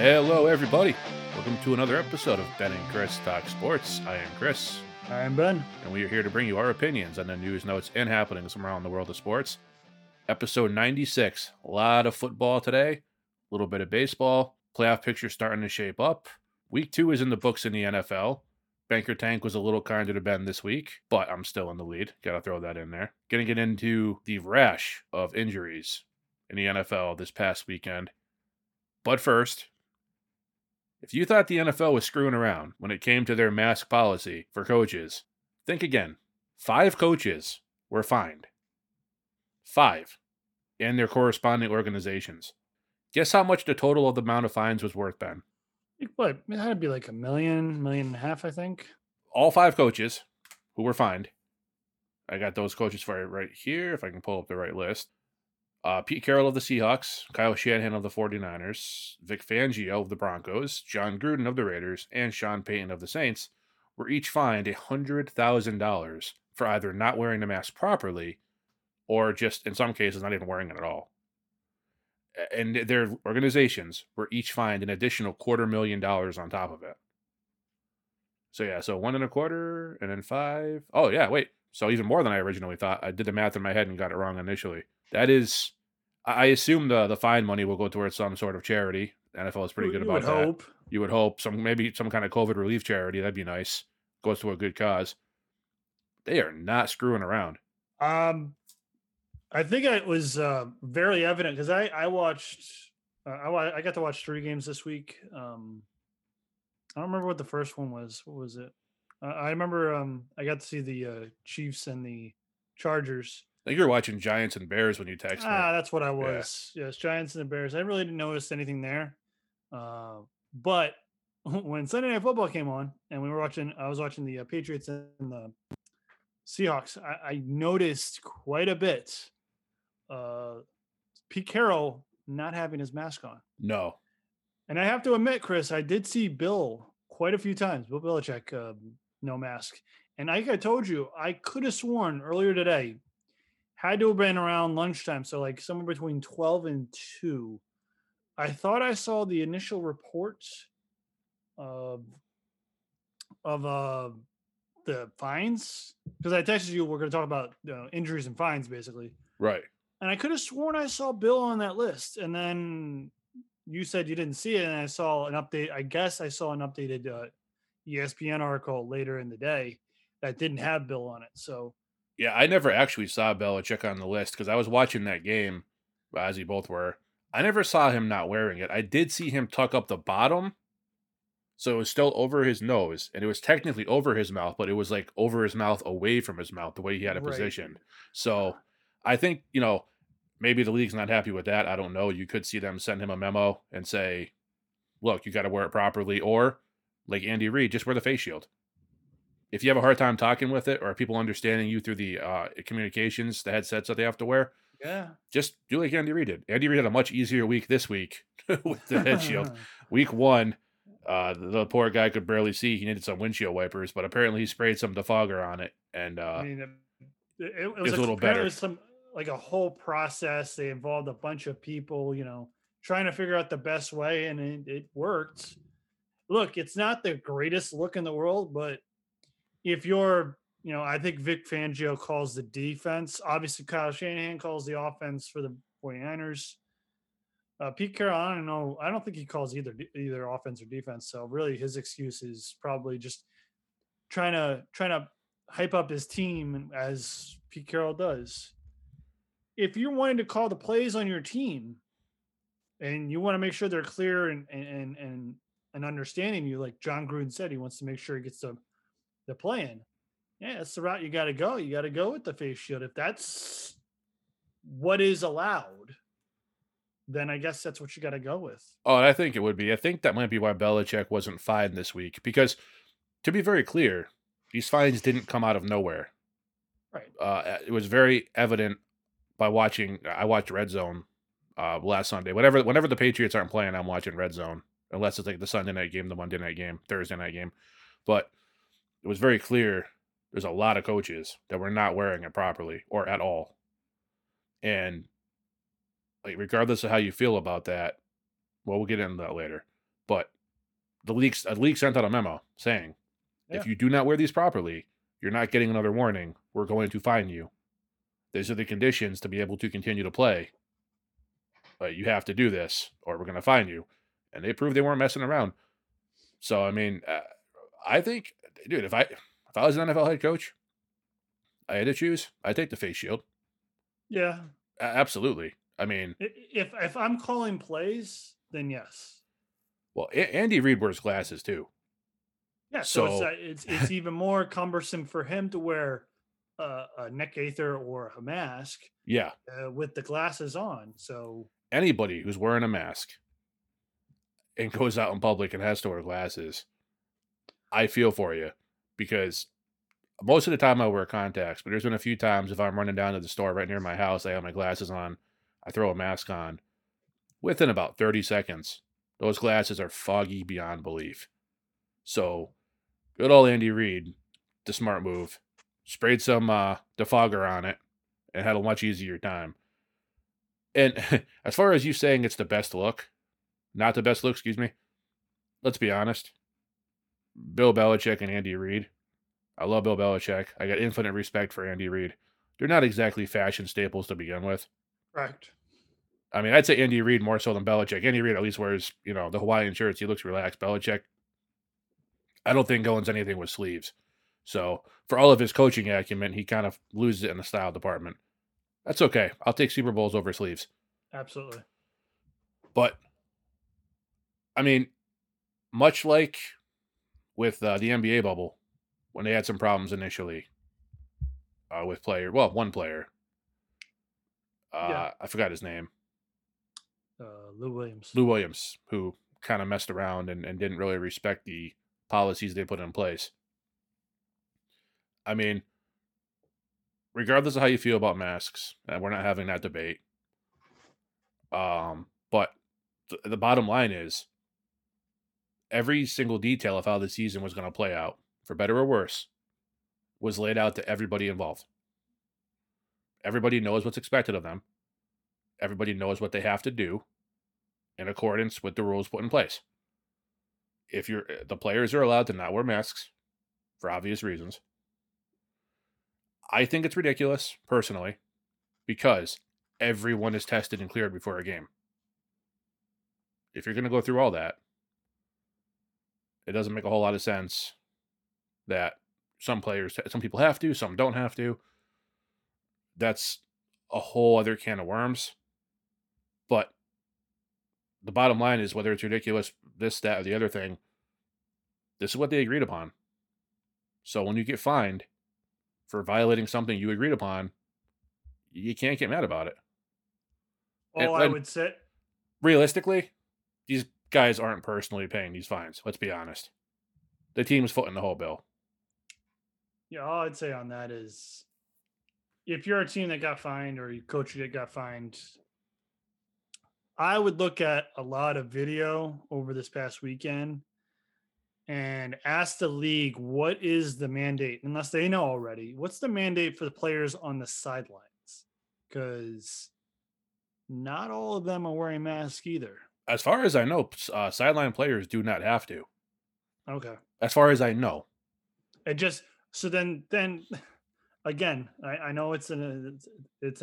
Hello, everybody. Welcome to another episode of Ben and Chris Talk Sports. I am Chris. I am Ben. And we are here to bring you our opinions on the news, notes, and happenings from around the world of sports. Episode 96. A lot of football today. A little bit of baseball. Playoff picture starting to shape up. Week 2 is in the books in the NFL. Banker Tank was a little kinder to Ben this week, but I'm still in the lead. Gotta throw that in there. Gonna get into the rash of injuries in the NFL this past weekend. But first, if you thought the NFL was screwing around when it came to their mask policy for coaches, think again. 5 coaches were fined. 5. And their corresponding organizations. Guess how much the total of the amount of fines was worth, Ben? What? It had to be like $1 million, $1.5 million, I think. All 5 coaches who were fined. I got those coaches for you right here, if I can pull up the right list. Pete Carroll of the Seahawks, Kyle Shanahan of the 49ers, Vic Fangio of the Broncos, John Gruden of the Raiders, and Sean Payton of the Saints were each fined $100,000 for either not wearing the mask properly or just, in some cases, not even wearing it at all. And their organizations were each fined an additional $250,000 on top of it. So yeah, so 125 and then 5. Oh yeah, wait. So even more than I originally thought. I did the math in my head and got it wrong initially. That is, I assume the fine money will go towards some sort of charity. The NFL is pretty good about that. You would hope. Maybe some kind of COVID relief charity. That'd be nice. Goes to a good cause. They are not screwing around. I think it was very evident because I got to watch 3 games this week. I don't remember what the first one was. What was it? I remember I got to see the Chiefs and the Chargers. I think you're watching Giants and Bears when you texted me. Ah, that's what I was. Yeah. Yes, Giants and the Bears. I really didn't notice anything there. But when Sunday Night Football came on and I was watching the Patriots and the Seahawks, I noticed quite a bit. Pete Carroll not having his mask on. No. And I have to admit, Chris, I did see Bill quite a few times. Bill Belichick, no mask. And like I told you, I could have sworn earlier today, had to have been around lunchtime, so like somewhere between 12 and 2. I thought I saw the initial reports of the fines, because I texted you we're going to talk about injuries and fines, basically. Right. And I could have sworn I saw Bill on that list, and then you said you didn't see it, and I saw an update. I guess I saw an updated ESPN article later in the day that didn't have Bill on it, so... Yeah, I never actually saw Belichick on the list because I was watching that game, as we both were. I never saw him not wearing it. I did see him tuck up the bottom, so it was still over his nose, and it was technically over his mouth, but it was like over his mouth, away from his mouth, the way he had it positioned. So I think, maybe the league's not happy with that. I don't know. You could see them send him a memo and say, look, you got to wear it properly, or like Andy Reid, just wear the face shield. If you have a hard time talking with it or people understanding you through the communications, the headsets that they have to wear, just do like Andy Reid did. Andy Reid had a much easier week this week with the head shield. Week 1, the poor guy could barely see. He needed some windshield wipers, but apparently he sprayed some defogger on it, and it was a little better. It was a whole process. They involved a bunch of people, trying to figure out the best way, and it worked. Look, it's not the greatest look in the world, but if you're, I think Vic Fangio calls the defense. Obviously, Kyle Shanahan calls the offense for the 49ers. Pete Carroll, I don't know. I don't think he calls either offense or defense. So really, his excuse is probably just trying to hype up his team as Pete Carroll does. If you're wanting to call the plays on your team, and you want to make sure they're clear and understanding you, like John Gruden said, he wants to make sure he gets the plan. Yeah, that's the route you got to go. You got to go with the face shield. If that's what is allowed, then I guess that's what you got to go with. Oh, and I think it would be. I think that might be why Belichick wasn't fined this week, because to be very clear, these fines didn't come out of nowhere. Right. It was very evident by watching. I watched Red Zone last Sunday. Whenever the Patriots aren't playing, I'm watching Red Zone, unless it's like the Sunday night game, the Monday night game, Thursday night game. But it was very clear there's a lot of coaches that were not wearing it properly or at all. And regardless of how you feel about that, well, we'll get into that later. But the league sent out a memo saying, if you do not wear these properly, you're not getting another warning. We're going to fine you. These are the conditions to be able to continue to play. But you have to do this or we're going to fine you. And they proved they weren't messing around. So, I mean, I think, dude, if I was an NFL head coach, I had to choose, I'd take the face shield. Yeah. Absolutely. I mean, if I'm calling plays, then yes. Well, Andy Reid wears glasses too. Yeah, so it's even more cumbersome for him to wear a neck gaither or a mask. Yeah, with the glasses on. So anybody who's wearing a mask and goes out in public and has to wear glasses, I feel for you, because most of the time I wear contacts, but there's been a few times if I'm running down to the store right near my house, I have my glasses on, I throw a mask on. Within about 30 seconds, those glasses are foggy beyond belief. So good old Andy Reid, the smart move, sprayed some defogger on it and had a much easier time. And as far as you saying it's the best look, not the best look, excuse me, let's be honest. Bill Belichick and Andy Reid. I love Bill Belichick. I got infinite respect for Andy Reid. They're not exactly fashion staples to begin with. Correct. I mean, I'd say Andy Reid more so than Belichick. Andy Reid at least wears, you know, the Hawaiian shirts. He looks relaxed. Belichick, I don't think Goins anything with sleeves. So for all of his coaching acumen, he kind of loses it in the style department. That's okay. I'll take Super Bowls over sleeves. Absolutely. But, I mean, much like with the NBA bubble, when they had some problems initially with player, well, one player. I forgot his name. Lou Williams. Lou Williams, who kind of messed around and didn't really respect the policies they put in place. I mean, regardless of how you feel about masks, and we're not having that debate, but the bottom line is every single detail of how the season was going to play out, for better or worse, was laid out to everybody involved. Everybody knows what's expected of them. Everybody knows what they have to do in accordance with the rules put in place. If the players are allowed to not wear masks for obvious reasons. I think it's ridiculous, personally, because everyone is tested and cleared before a game. If you're going to go through all that, it doesn't make a whole lot of sense that some people have to, some don't have to. That's a whole other can of worms. But the bottom line is, whether it's ridiculous, this, that, or the other thing, this is what they agreed upon. So when you get fined for violating something you agreed upon, you can't get mad about it. Oh, I would say, realistically, these guys aren't personally paying these fines. Let's be honest. The team's footing the whole bill. Yeah, all I'd say on that is, if you're a team that got fined or your coach that got fined, I would look at a lot of video over this past weekend and ask the league, what is the mandate? Unless they know already, what's the mandate for the players on the sidelines? Because not all of them are wearing masks either. As far as I know, sideline players do not have to. Okay. As far as I know. And just, so then again, I know it's an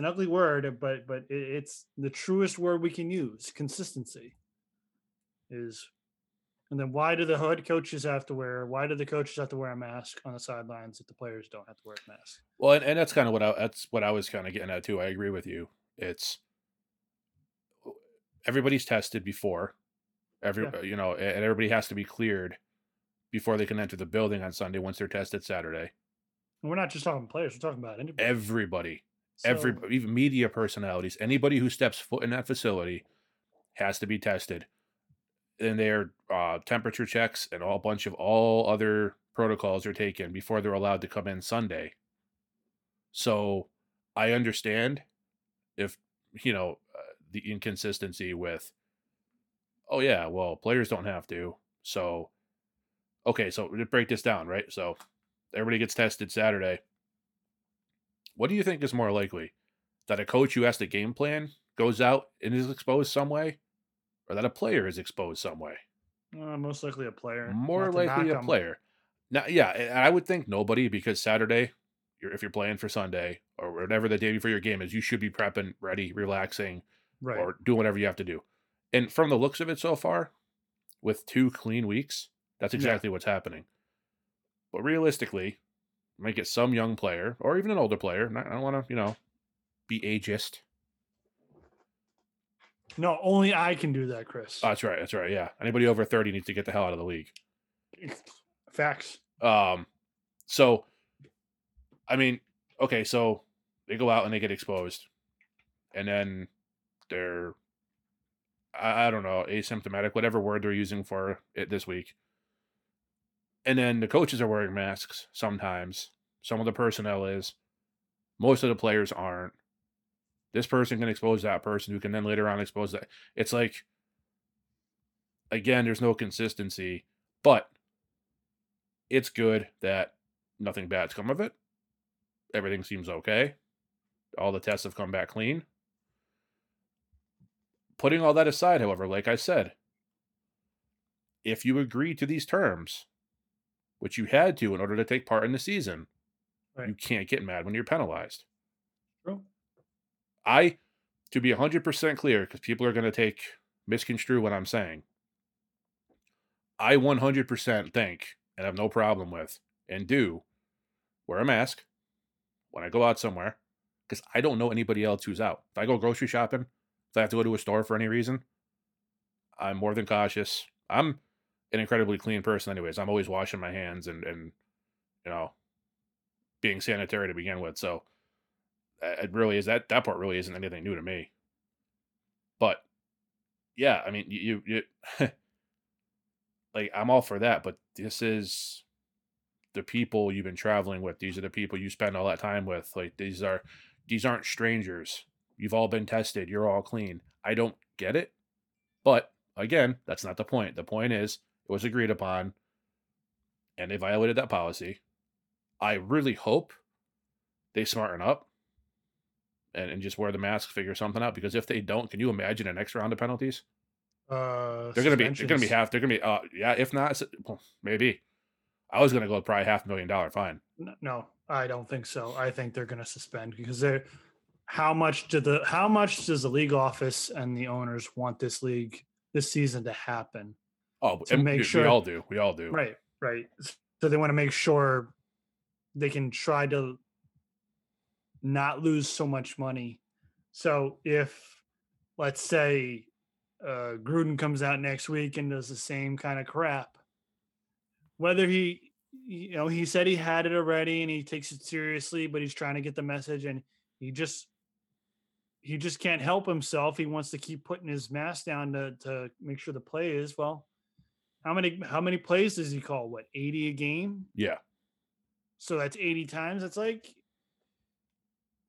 ugly word, but it's the truest word we can use. Consistency is, and then why do the head coaches have to wear? Why do the coaches have to wear a mask on the sidelines if the players don't have to wear a mask? Well, and that's kind of what I was kind of getting at too. I agree with you. It's everybody's tested before, you know, and everybody has to be cleared before they can enter the building on Sunday. Once they're tested Saturday, and we're not just talking players; we're talking about anybody. Everybody, even media personalities, anybody who steps foot in that facility has to be tested. And their temperature checks and a bunch of all other protocols are taken before they're allowed to come in Sunday. So I understand if, you know, the inconsistency with, oh yeah, well, players don't have to. So, okay, so to break this down, right? So everybody gets tested Saturday. What do you think is more likely? That a coach who has to game plan goes out and is exposed some way? Or that a player is exposed some way. Most likely a player. More likely a player. Now, yeah, and I would think nobody, because Saturday, if you're playing for Sunday or whatever the day before your game is, you should be prepping, ready, relaxing, right, or doing whatever you have to do. And from the looks of it so far, with 2 clean weeks, that's exactly what's happening. But realistically, might get some young player or even an older player. I don't want to, be ageist. No, only I can do that, Chris. Oh, that's right. Yeah, anybody over 30 needs to get the hell out of the league. Facts. So, I mean, okay, so they go out and they get exposed, and then they're, I don't know, asymptomatic, whatever word they're using for it this week. And then the coaches are wearing masks sometimes. Some of the personnel is. Most of the players aren't. This person can expose that person who can then later on expose that. It's like, again, there's no consistency, but it's good that nothing bad's come of it. Everything seems okay. All the tests have come back clean. Putting all that aside, however, like I said, if you agree to these terms, which you had to in order to take part in the season, right, you can't get mad when you're penalized. True. To be 100% clear, because people are going to misconstrue what I'm saying, I 100% think, and have no problem with, and do, wear a mask when I go out somewhere, because I don't know anybody else who's out. If I go grocery shopping, if I have to go to a store for any reason, I'm more than cautious. I'm an incredibly clean person anyways. I'm always washing my hands and being sanitary to begin with. So it really is that part really isn't anything new to me. But yeah, I mean, you like, I'm all for that, but this is the people you've been traveling with. These are the people you spend all that time with. Like, these aren't strangers. You've all been tested. You're all clean. I don't get it. But again, that's not the point. The point is it was agreed upon and they violated that policy. I really hope they smarten up and just wear the mask, figure something out, because if they don't, can you imagine a next round of penalties? They're going to be I was going to go with probably $500,000 fine. No, I don't think so. I think they're going to suspend, because they're, how much does the league office and the owners want this league this season to happen? Oh, to make sure we all do. Right. So they want to make sure they can try to not lose so much money. So if, let's say, Gruden comes out next week and does the same kind of crap, whether he said he had it already and he takes it seriously, but he's trying to get the message and he just can't help himself. He wants to keep putting his mask down to make sure the play is, well, how many plays does he call? What, 80 a game? Yeah. So that's 80 times. It's like,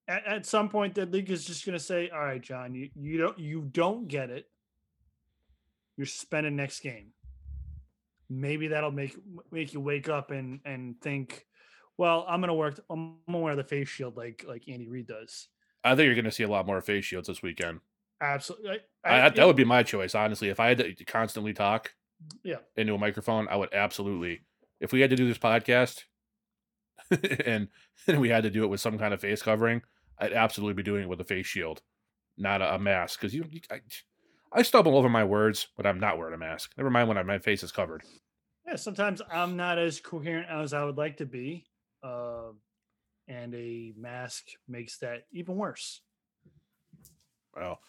at some point, the league is just going to say, all right, John, you don't get it. You're suspended next game. Maybe that'll make you wake up and think, well, I'm going to wear the face shield like Andy Reid does. I think you're going to see a lot more face shields this weekend. Absolutely. That would be my choice, honestly. If I had to constantly talk into a microphone, I would absolutely. If we had to do this podcast and we had to do it with some kind of face covering, I'd absolutely be doing it with a face shield, not a mask. Because I stumble over my words when I'm not wearing a mask. Never mind when my face is covered. Yeah, sometimes I'm not as coherent as I would like to be, and a mask makes that even worse. Well,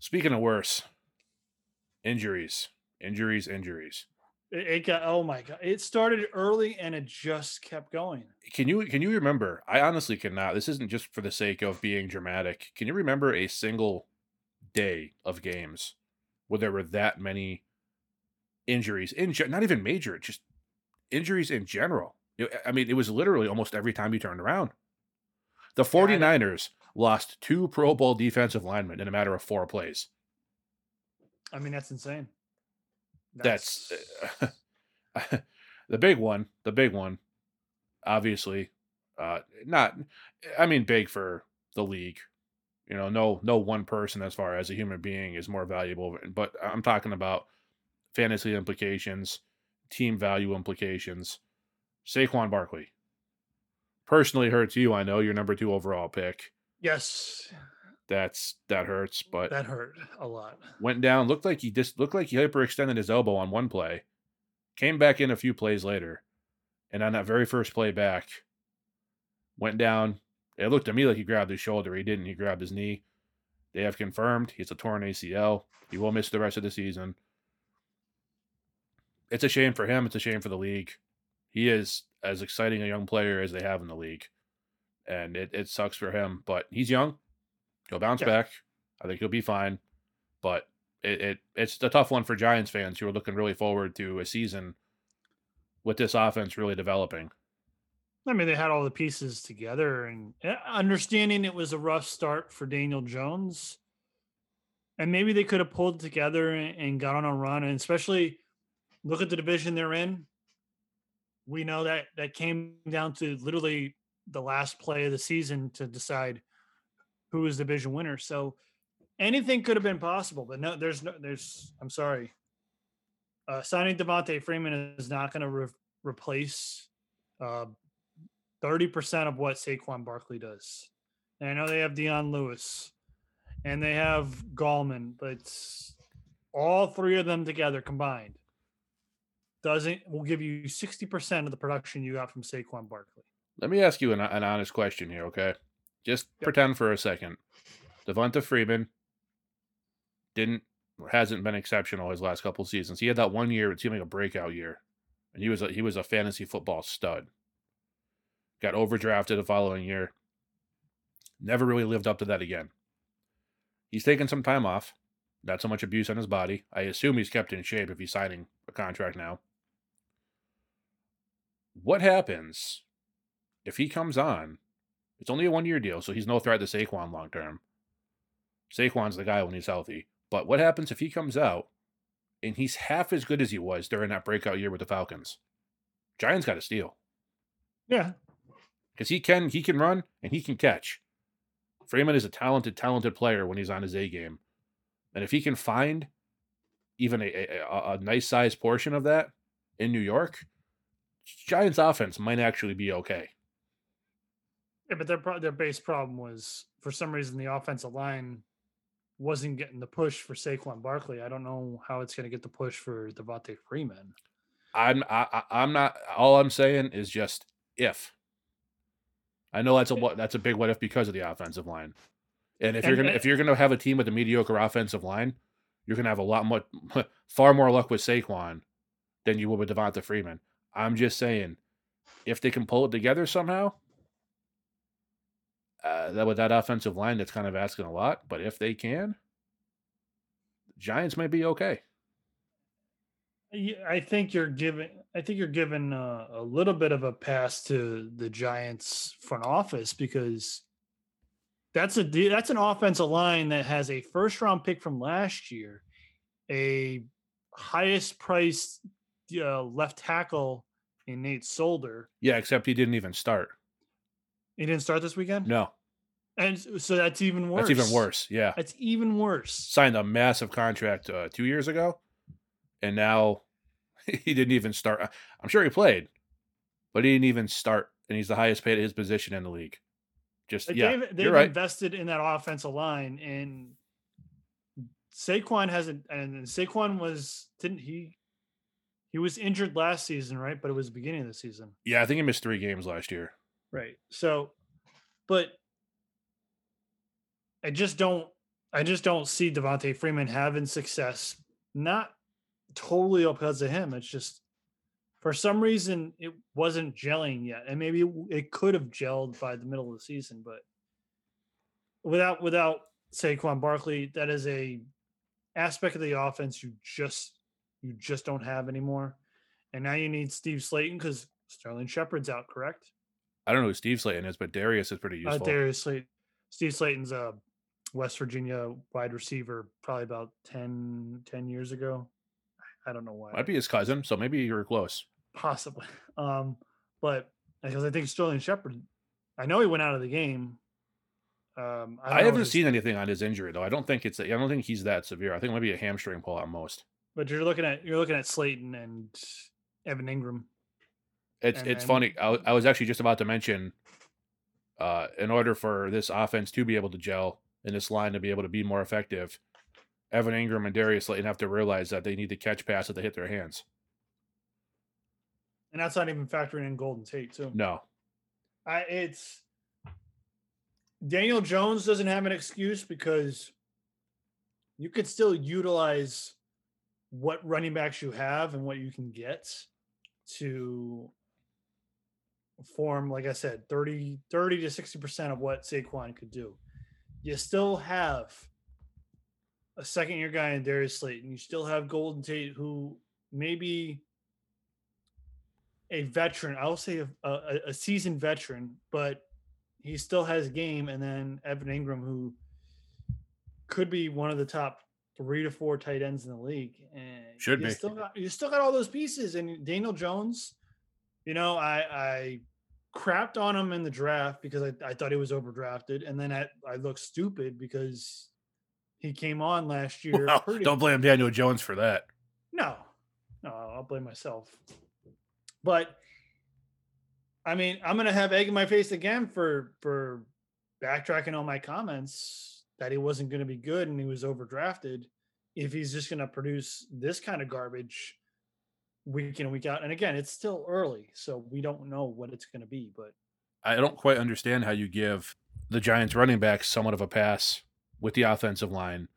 speaking of worse, injuries. It got, oh my God, it started early and it just kept going. Can you remember? I honestly cannot. This isn't just for the sake of being dramatic. Can you remember a single day of games where there were that many injuries? Not even major, just injuries in general. I mean, it was literally almost every time you turned around. The 49ers lost 2 Pro Bowl defensive linemen in a matter of 4 plays. I mean, that's insane. That's the big one, obviously, not, I mean, big for the league, no one person as far as a human being is more valuable, but I'm talking about fantasy implications, team value implications. Saquon Barkley. Personally hurts you, I know, your number 2 overall pick. Yes. That hurts, but that hurt a lot. Went down, looked like he hyperextended his elbow on one play. Came back in a few plays later. And on that very first play back, went down. It looked to me like he grabbed his shoulder. He didn't. He grabbed his knee. They have confirmed he's a torn ACL. He will miss the rest of the season. It's a shame for him. It's a shame for the league. He is as exciting a young player as they have in the league. And it sucks for him. But he's young. He'll bounce back. I think he'll be fine. But it's a tough one for Giants fans who are looking really forward to a season with this offense really developing. I mean, they had all the pieces together, and understanding it was a rough start for Daniel Jones, and maybe they could have pulled together and got on a run, and especially look at the division they're in. We know that came down to literally the last play of the season to decide who was the division winner. So anything could have been possible, but signing Devonta Freeman is not going to replace 30% of what Saquon Barkley does. And I know they have Deion Lewis and they have Gallman, but all three of them together combined will give you 60% of the production you got from Saquon Barkley. Let me ask you an honest question here, okay? Just pretend for a second. Devonta Freeman hasn't been exceptional his last couple seasons. He had that one year, it seemed like a breakout year, and he was a fantasy football stud. Got overdrafted the following year. Never really lived up to that again. He's taken some time off. Not so much abuse on his body. I assume he's kept in shape if he's signing a contract now. What happens if he comes on? It's only a one-year deal, so he's no threat to Saquon long-term. Saquon's the guy when he's healthy. But what happens if he comes out and he's half as good as he was during that breakout year with the Falcons? Giants got a steal. Yeah. Because he can run and he can catch. Freeman is a talented player when he's on his A game. And if he can find even a nice-sized portion of that in New York, Giants offense might actually be okay. Yeah, but their base problem was, for some reason, the offensive line wasn't getting the push for Saquon Barkley. I don't know how it's going to get the push for Devonta Freeman. I'm not. All I'm saying is just if. I know that's a big what if because of the offensive line, and if you're gonna have a team with a mediocre offensive line, you're gonna have far more luck with Saquon than you will with Devonta Freeman. I'm just saying, if they can pull it together somehow, with that offensive line, that's kind of asking a lot. But if they can, the Giants might be okay. I think you're given a little bit of a pass to the Giants front office because that's an offensive line that has a first round pick from last year, a highest priced left tackle in Nate Solder. Yeah, except he didn't even start. He didn't start this weekend? No. And so that's even worse. That's even worse. Yeah. That's even worse. Signed a massive contract 2 years ago. And now he didn't even start. I'm sure he played, but he didn't even start. And he's the highest paid at his position in the league. They've invested in that offensive line, and Saquon hasn't. And Saquon He was injured last season, right? But it was the beginning of the season. Yeah, I think he missed 3 games last year. Right. So, but I just don't see Devonta Freeman having success. Not totally because of him. It's just for some reason it wasn't gelling yet, and maybe it could have gelled by the middle of the season. But without Saquon Barkley, that is a aspect of the offense you just don't have anymore. And now you need Steve Slayton because Sterling Shepard's out, correct? I don't know who Steve Slayton is, but Darius is pretty useful. Darius Slayton. Steve Slayton's a West Virginia wide receiver, probably about 10 years ago. I don't know why. Might be his cousin, so maybe you're close. Possibly. But because I think Sterling Shepard, I know he went out of the game. I haven't seen anything on his injury though. I don't think he's that severe. I think it might be a hamstring pull at most. But you're looking at Slayton and Evan Engram. It's funny. I was actually just about to mention, in order for this offense to be able to gel and this line to be able to be more effective, Evan Engram and Darius Slayton have to realize that they need to catch passes that hit their hands. And that's not even factoring in Golden Tate, too. No. It's Daniel Jones doesn't have an excuse because you could still utilize what running backs you have and what you can get to form, like I said, 30 to 60% of what Saquon could do. You still have a second-year guy in Darius Slayton. You still have Golden Tate, who maybe a veteran. I'll say a seasoned veteran, but he still has game. And then Evan Engram, who could be one of the top 3 to 4 tight ends in the league. And you still got all those pieces. And Daniel Jones, I crapped on him in the draft because I thought he was overdrafted. And then I looked stupid because he came on last year. Well, don't blame Daniel Jones for that. No, I'll blame myself. But I mean, I'm going to have egg in my face again for backtracking on my comments that he wasn't going to be good and he was overdrafted. If he's just going to produce this kind of garbage week in and week out. And again, it's still early, so we don't know what it's going to be, but I don't quite understand how you give the Giants running back somewhat of a pass with the offensive line,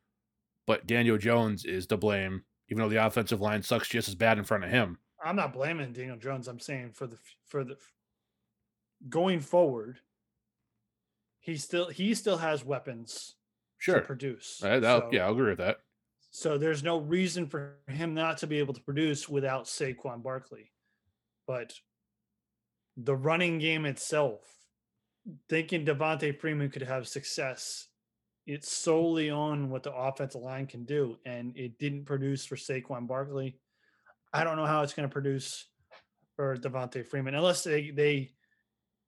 but Daniel Jones is to blame, even though the offensive line sucks just as bad in front of him. I'm not blaming Daniel Jones. I'm saying for the going forward, he still has weapons to produce. I'll agree with that. So there's no reason for him not to be able to produce without Saquon Barkley. But the running game itself, thinking Devonta Freeman could have success, it's solely on what the offensive line can do, and it didn't produce for Saquon Barkley. I don't know how it's going to produce for Devonta Freeman unless they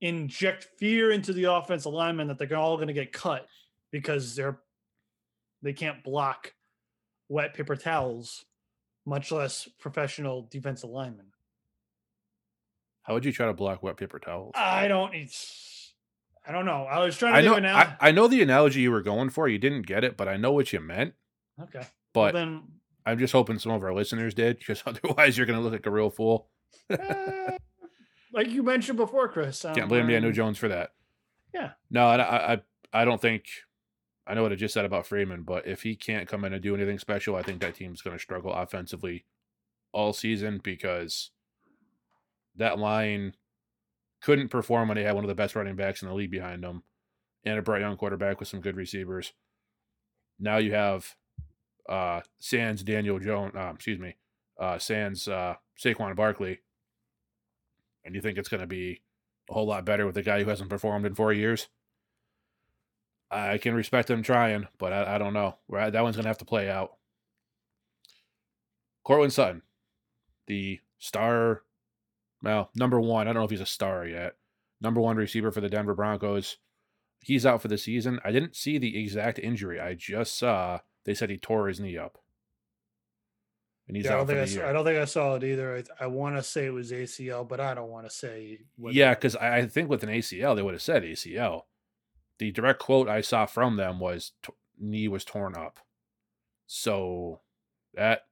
inject fear into the offensive linemen that they're all going to get cut because they can't block wet paper towels, much less professional defensive linemen. How would you try to block wet paper towels? I don't know. I was trying to do an analogy. I know the analogy you were going for. You didn't get it, but I know what you meant. Okay. But well, then I'm just hoping some of our listeners did, because otherwise you're going to look like a real fool. Like you mentioned before, Chris. Can't blame Daniel Jones for that. Yeah. No, I don't think – I know what I just said about Freeman, but if he can't come in and do anything special, I think that team's going to struggle offensively all season because that line couldn't perform when they had one of the best running backs in the league behind them and a bright young quarterback with some good receivers. Now you have – Saquon Barkley, and you think it's going to be a whole lot better with a guy who hasn't performed in 4 years? I can respect him trying, but I don't know. Right, that one's going to have to play out. Courtland Sutton, the star, well, number one. I don't know if he's a star yet. Number one receiver for the Denver Broncos. He's out for the season. I didn't see the exact injury. I just saw they said he tore his knee up, and he's out for the year. I don't think I saw it either. I want to say it was ACL, but I don't want to say. Because I think with an ACL, they would have said ACL. The direct quote I saw from them was knee was torn up. So that,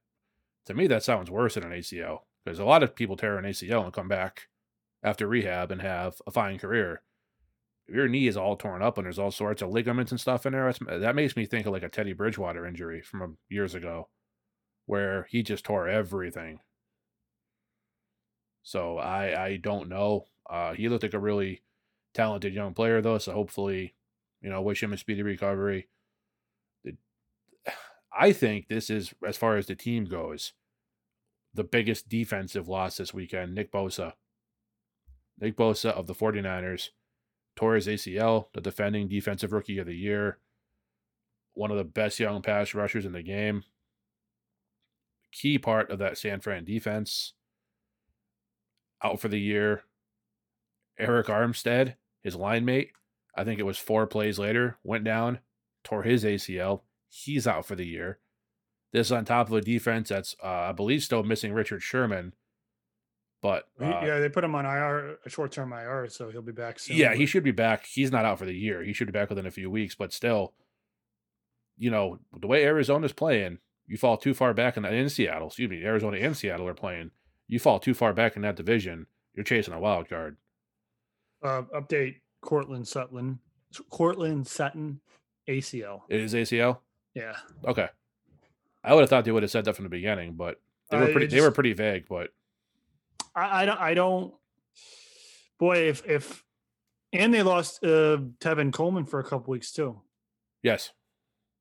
to me, that sounds worse than an ACL, because a lot of people tear an ACL and come back after rehab and have a fine career. Your knee is all torn up and there's all sorts of ligaments and stuff in there. That makes me think of like a Teddy Bridgewater injury from years ago where he just tore everything. So I don't know. He looked like a really talented young player though. So hopefully, wish him a speedy recovery. I think this is, as far as the team goes, the biggest defensive loss this weekend. Nick Bosa of the 49ers. Tore his ACL, the defending defensive rookie of the year, one of the best young pass rushers in the game, key part of that San Fran defense, out for the year. Eric Armstead, his line mate, I think it was 4 plays later, went down, tore his ACL. He's out for the year. This on top of a defense that's, I believe, still missing Richard Sherman. But yeah, they put him on IR, a short-term IR, so he'll be back soon. Yeah, he should be back. He's not out for the year. He should be back within a few weeks. But still, you know, the way Arizona's playing, you fall too far back in Seattle. Excuse me, Arizona and Seattle are playing. You fall too far back in that division, you're chasing a wild card. Update: Courtland Sutton, ACL. It is ACL. Yeah. Okay. I would have thought they would have said that from the beginning, but they were pretty. They were pretty vague, but. I don't. Boy, if and they lost Tevin Coleman for a couple weeks too. Yes.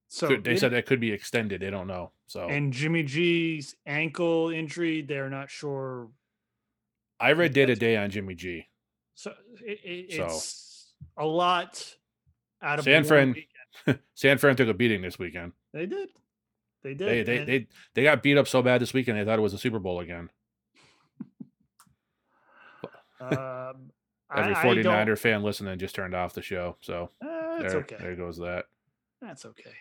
So they said that could be extended. They don't know. So and Jimmy G's ankle injury, they're not sure. I read day to day on Jimmy G. So it's a lot out of San Fran. San Fran took a beating this weekend. They did. They got beat up so bad this weekend. They thought it was a Super Bowl again. Every 49er fan listening just turned off the show. So that's okay. There goes that. That's okay.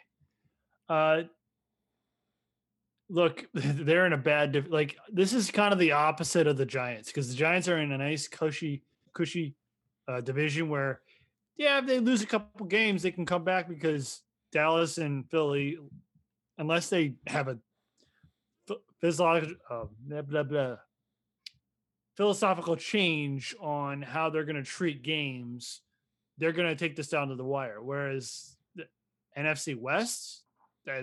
Look, they're in a bad, like this is kind of the opposite of the Giants because the Giants are in a nice cushy division where, yeah, if they lose a couple games, they can come back because Dallas and Philly, unless they have a physiological, philosophical change on how they're going to treat games, they're going to take this down to the wire. Whereas the NFC West, they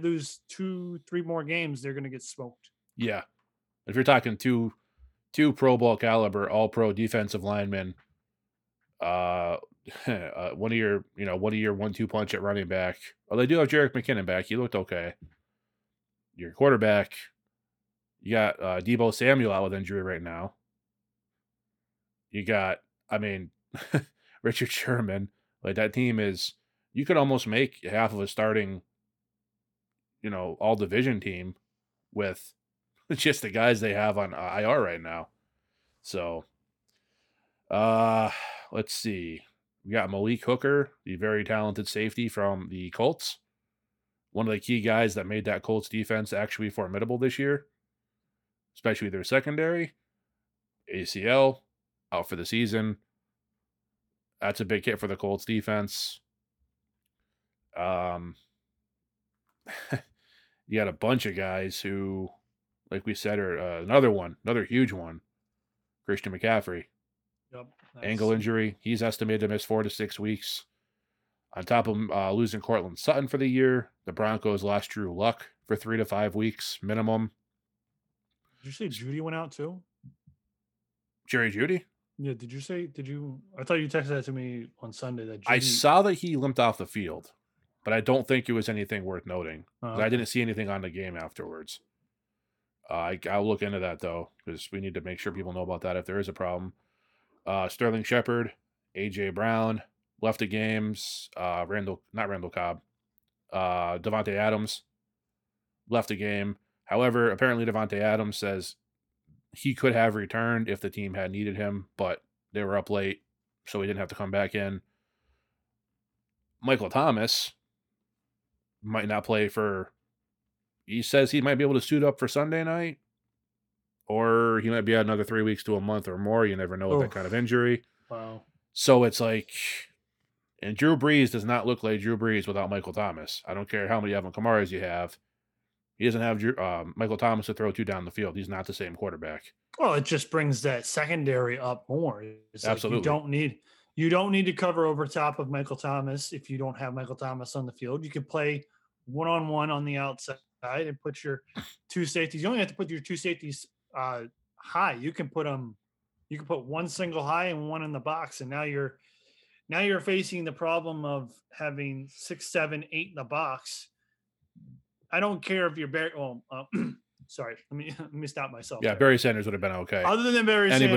lose 2-3 more games, they're going to get smoked. Yeah. If you're talking two Pro Bowl caliber, all pro defensive linemen, one of your 1-2 punch at running back. Well, they do have Jerick McKinnon back. He looked okay. Your quarterback, you got Deebo Samuel out with injury right now. You got, Richard Sherman. Like that team is, you could almost make half of a starting, all division team with just the guys they have on IR right now. So, let's see. We got Malik Hooker, the very talented safety from the Colts. One of the key guys that made that Colts defense actually formidable this year. Especially their secondary, ACL, out for the season. That's a big hit for the Colts defense. You got a bunch of guys who, like we said, are another huge one, Christian McCaffrey. Yep, nice. Ankle injury. He's estimated to miss 4 to 6 weeks. On top of losing Courtland Sutton for the year, the Broncos lost Drew Luck for 3 to 5 weeks minimum. Did you say Judy went out too? Jerry Judy? Yeah, did you I thought you texted that to me on Sunday that Judy... I saw that he limped off the field, but I don't think it was anything worth noting. Okay. I didn't see anything on the game afterwards. I'll look into that though, because we need to make sure people know about that if there is a problem. Sterling Shepard, AJ Brown, left the games, Devontae Adams left the game. However, apparently Devontae Adams says he could have returned if the team had needed him, but they were up late, so he didn't have to come back in. Michael Thomas might not play for... He says he might be able to suit up for Sunday night, or he might be out another 3 weeks to a month or more. You never know with that kind of injury. Wow. So it's like... And Drew Brees does not look like Drew Brees without Michael Thomas. I don't care how many Alvin Kamaras you have. He doesn't have Michael Thomas to throw to down the field. He's not the same quarterback. Well, it just brings that secondary up more. It's absolutely. Like you don't need to cover over top of Michael Thomas if you don't have Michael Thomas on the field. You can play one-on-one on the outside and put your two safeties. You only have to put your two safeties high. You can put one single high and one in the box, and now you're facing the problem of having 6, 7, 8 in the box. I don't care if you're Barry. Oh, sorry. Let me stop myself. Yeah, there. Barry Sanders would have been okay. Other than Barry Sanders.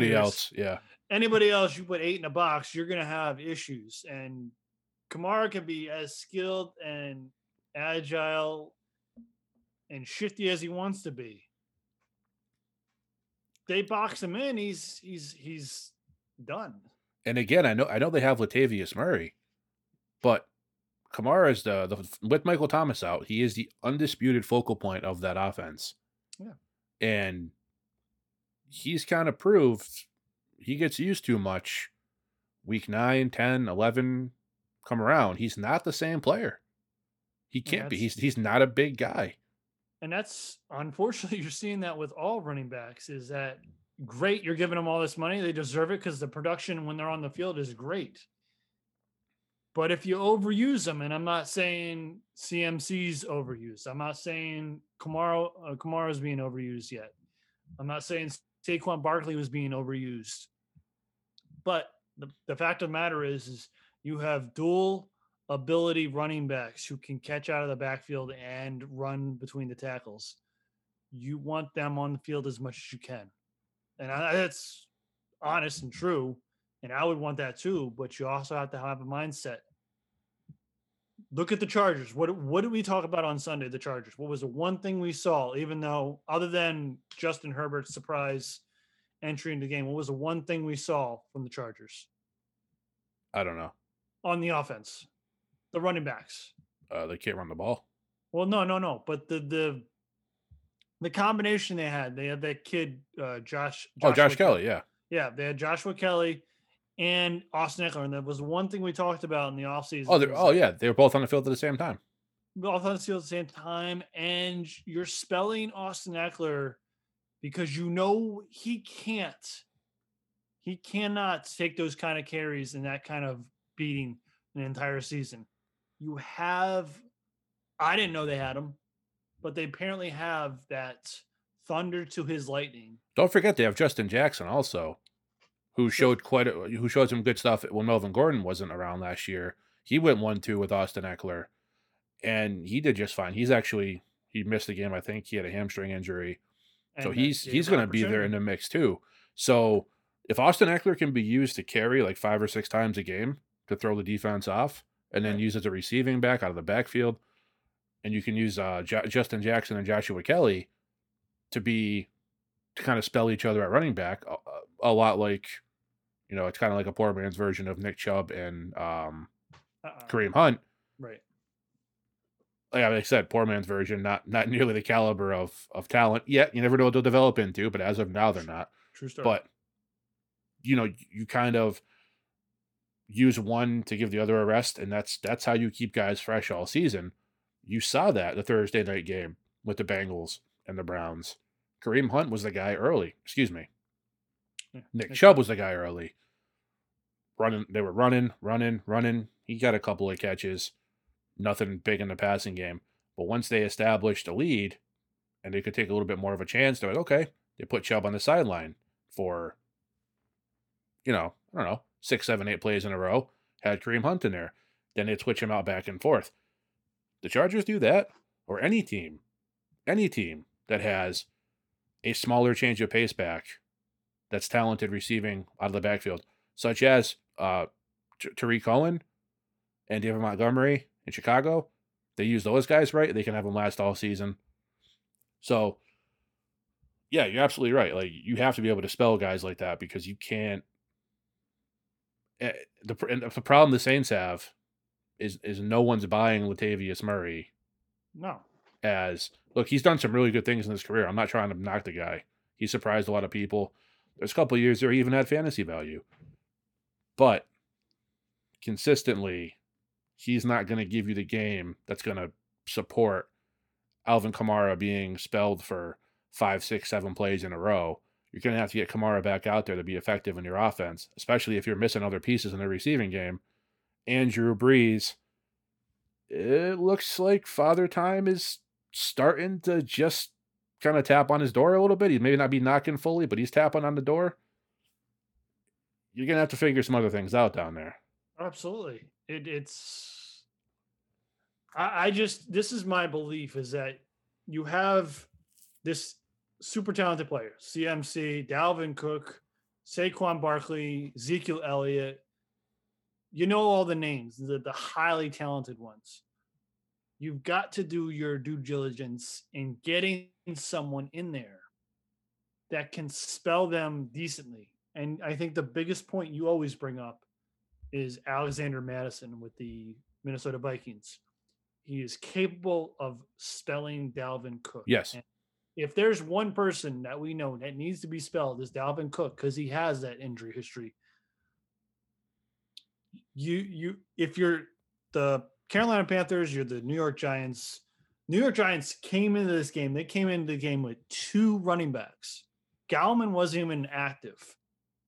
Anybody else, you put 8 in a box, you're going to have issues. And Kamara can be as skilled and agile and shifty as he wants to be. They box him in, he's done. And again, I know they have Latavius Murray, but Kamara is with Michael Thomas out, he is the undisputed focal point of that offense. Yeah. And he's kind of proved he gets used too much. Week 9, 10, 11 come around. He's not the same player. He can't be. He's not a big guy. And that's, unfortunately, you're seeing that with all running backs, is that great, you're giving them all this money. They deserve it because the production when they're on the field is great. But if you overuse them, and I'm not saying CMC's overused. I'm not saying Kamara's being overused yet. I'm not saying Saquon Barkley was being overused. But the fact of the matter is you have dual ability running backs who can catch out of the backfield and run between the tackles. You want them on the field as much as you can. And that's honest and true. And I would want that too, but you also have to have a mindset. Look at the Chargers. What did we talk about on Sunday, the Chargers? What was the one thing we saw, even though other than Justin Herbert's surprise entry into the game, what was the one thing we saw from the Chargers? I don't know. On the offense, the running backs. They can't run the ball. Well, no. But the combination they had that kid, Josh Kelley. Yeah. They had Joshua Kelley and Austin Ekeler, and that was one thing we talked about in the offseason. They were both on the field at the same time. Both on the field at the same time, and you're spelling Austin Ekeler because you know he cannot take those kind of carries and that kind of beating an entire season. I didn't know they had him, but they apparently have that thunder to his lightning. Don't forget they have Justin Jackson also, who showed some good stuff when Melvin Gordon wasn't around last year. He went 1-2 with Austin Ekeler, and he did just fine. He's actually, he missed the game. I think he had a hamstring injury. And so he's going to be there in the mix too. So if Austin Ekeler can be used to carry like 5 or 6 times a game to throw the defense off and then use it as a receiving back out of the backfield, and you can use Justin Jackson and Joshua Kelley to kind of spell each other at running back, a lot like, you know, it's kind of like a poor man's version of Nick Chubb and Kareem Hunt. Right. Like I said, poor man's version, not nearly the caliber of talent yet. You never know what they'll develop into, but as of now, they're not. True story. But, you know, you kind of use one to give the other a rest, and that's how you keep guys fresh all season. You saw that the Thursday night game with the Bengals and the Browns. Kareem Hunt was the guy early. Excuse me. Yeah, Nick Chubb was the guy early. They were running. He got a couple of catches. Nothing big in the passing game. But once they established a lead and they could take a little bit more of a chance, they're like, okay, they put Chubb on the sideline for, you know, I don't know, 6, 7, 8 plays in a row, had Kareem Hunt in there. Then they'd switch him out back and forth. The Chargers do that, or any team that has a smaller change of pace back that's talented receiving out of the backfield, such as Tariq Cohen and David Montgomery in Chicago. They use those guys right. They can have them last all season. So, yeah, you're absolutely right. Like, you have to be able to spell guys like that because you can't. The problem the Saints have is no one's buying Latavius Murray. No. He's done some really good things in his career. I'm not trying to knock the guy. He surprised a lot of people. There's a couple of years there he even had fantasy value. But consistently, he's not going to give you the game that's going to support Alvin Kamara being spelled for 5, 6, 7 plays in a row. You're going to have to get Kamara back out there to be effective in your offense, especially if you're missing other pieces in the receiving game. And Drew Brees, it looks like Father Time is starting to just kind of tap on his door a little bit. He may not be knocking fully, but he's tapping on the door. You're going to have to figure some other things out down there. Absolutely. This is my belief, is that you have this super talented player, CMC, Dalvin Cook, Saquon Barkley, Ezekiel Elliott. You know all the names, the highly talented ones. You've got to do your due diligence in getting someone in there that can spell them decently. And I think the biggest point you always bring up is Alexander Madison with the Minnesota Vikings. He is capable of spelling Dalvin Cook. Yes. And if there's one person that we know that needs to be spelled is Dalvin Cook, because he has that injury history. If you're the Carolina Panthers, you're the New York Giants. New York Giants came into this game. They came into the game with two running backs. Gallman wasn't even active.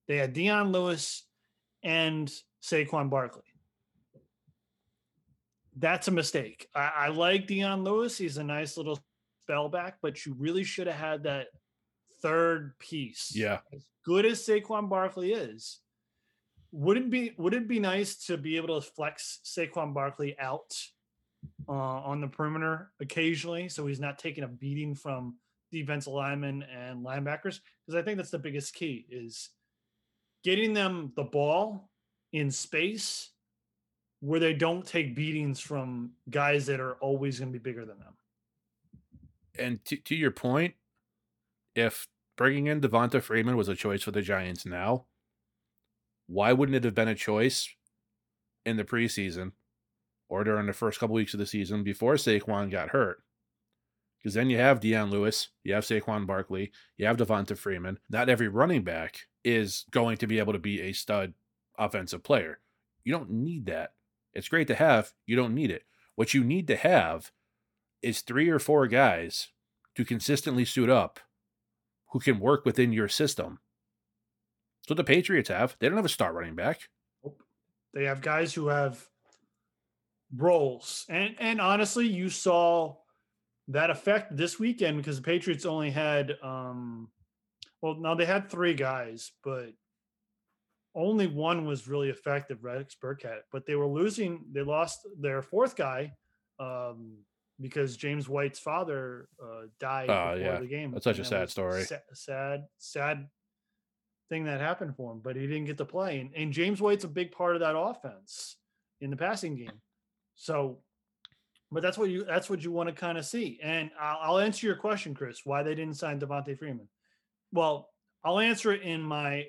They had Deion Lewis and Saquon Barkley. That's a mistake. I like Deion Lewis. He's a nice little spellback, but you really should have had that third piece. Yeah. As good as Saquon Barkley is, would it be nice to be able to flex Saquon Barkley out on the perimeter occasionally, so he's not taking a beating from defensive linemen and linebackers? Because I think that's the biggest key, is getting them the ball in space where they don't take beatings from guys that are always going to be bigger than them. And to your point, if bringing in Devonta Freeman was a choice for the Giants now, why wouldn't it have been a choice in the preseason or during the first couple weeks of the season before Saquon got hurt? Because then you have Deion Lewis, you have Saquon Barkley, you have Devonta Freeman. Not every running back is going to be able to be a stud offensive player. You don't need that. It's great to have. You don't need it. What you need to have is 3 or 4 guys to consistently suit up who can work within your system. So the Patriots have. They don't have a star running back. They have guys who have roles. And honestly, you saw that effect this weekend because the Patriots only had they had 3 guys, but only one was really effective, Rex Burkhead. But they were losing. They lost their 4th guy because James White's father died before the game. That's such a sad story. Sad thing that happened for him, but he didn't get to play. And James White's a big part of that offense in the passing game. So, but that's what you want to kind of see. And I'll answer your question, Chris, why they didn't sign Devonta Freeman. Well, I'll answer it in my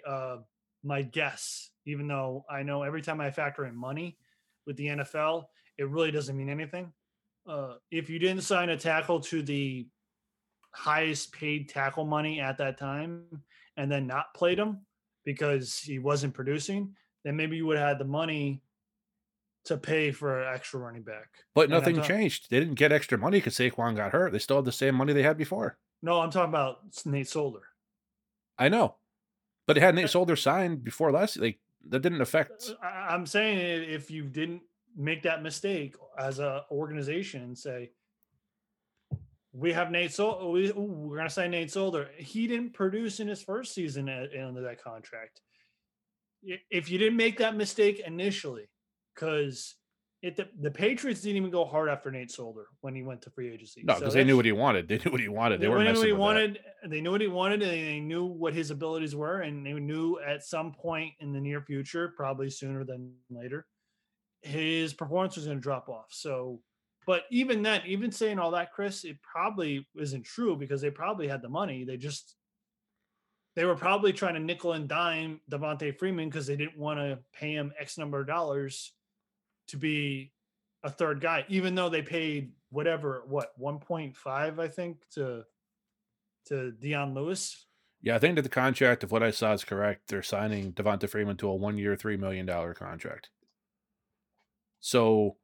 my guess, even though I know every time I factor in money with the NFL, it really doesn't mean anything. If you didn't sign a tackle to the highest paid tackle money at that time and then not played him because he wasn't producing, then maybe you would have had the money to pay for an extra running back. But nothing changed. They didn't get extra money because Saquon got hurt. They still had the same money they had before. No, I'm talking about Nate Solder. I know. But it had Nate Solder signed before last year. Like, that didn't affect. I'm saying if you didn't make that mistake as a organization and say, we have Nate Solder, we're going to sign Nate Solder. He didn't produce in his first season under that contract. If you didn't make that mistake initially, because the Patriots didn't even go hard after Nate Solder when he went to free agency. No, because they knew what he wanted. They knew what he wanted, and they knew what his abilities were, and they knew at some point in the near future, probably sooner than later, his performance was going to drop off. So, but even then, even saying all that, Chris, it probably isn't true because they probably had the money. They were probably trying to nickel and dime Devonta Freeman because they didn't want to pay him X number of dollars to be a third guy, even though they paid whatever 1.5, I think, to Deion Lewis. Yeah, I think that the contract, if what I saw is correct, they're signing Devonta Freeman to a 1-year, $3 million contract. So,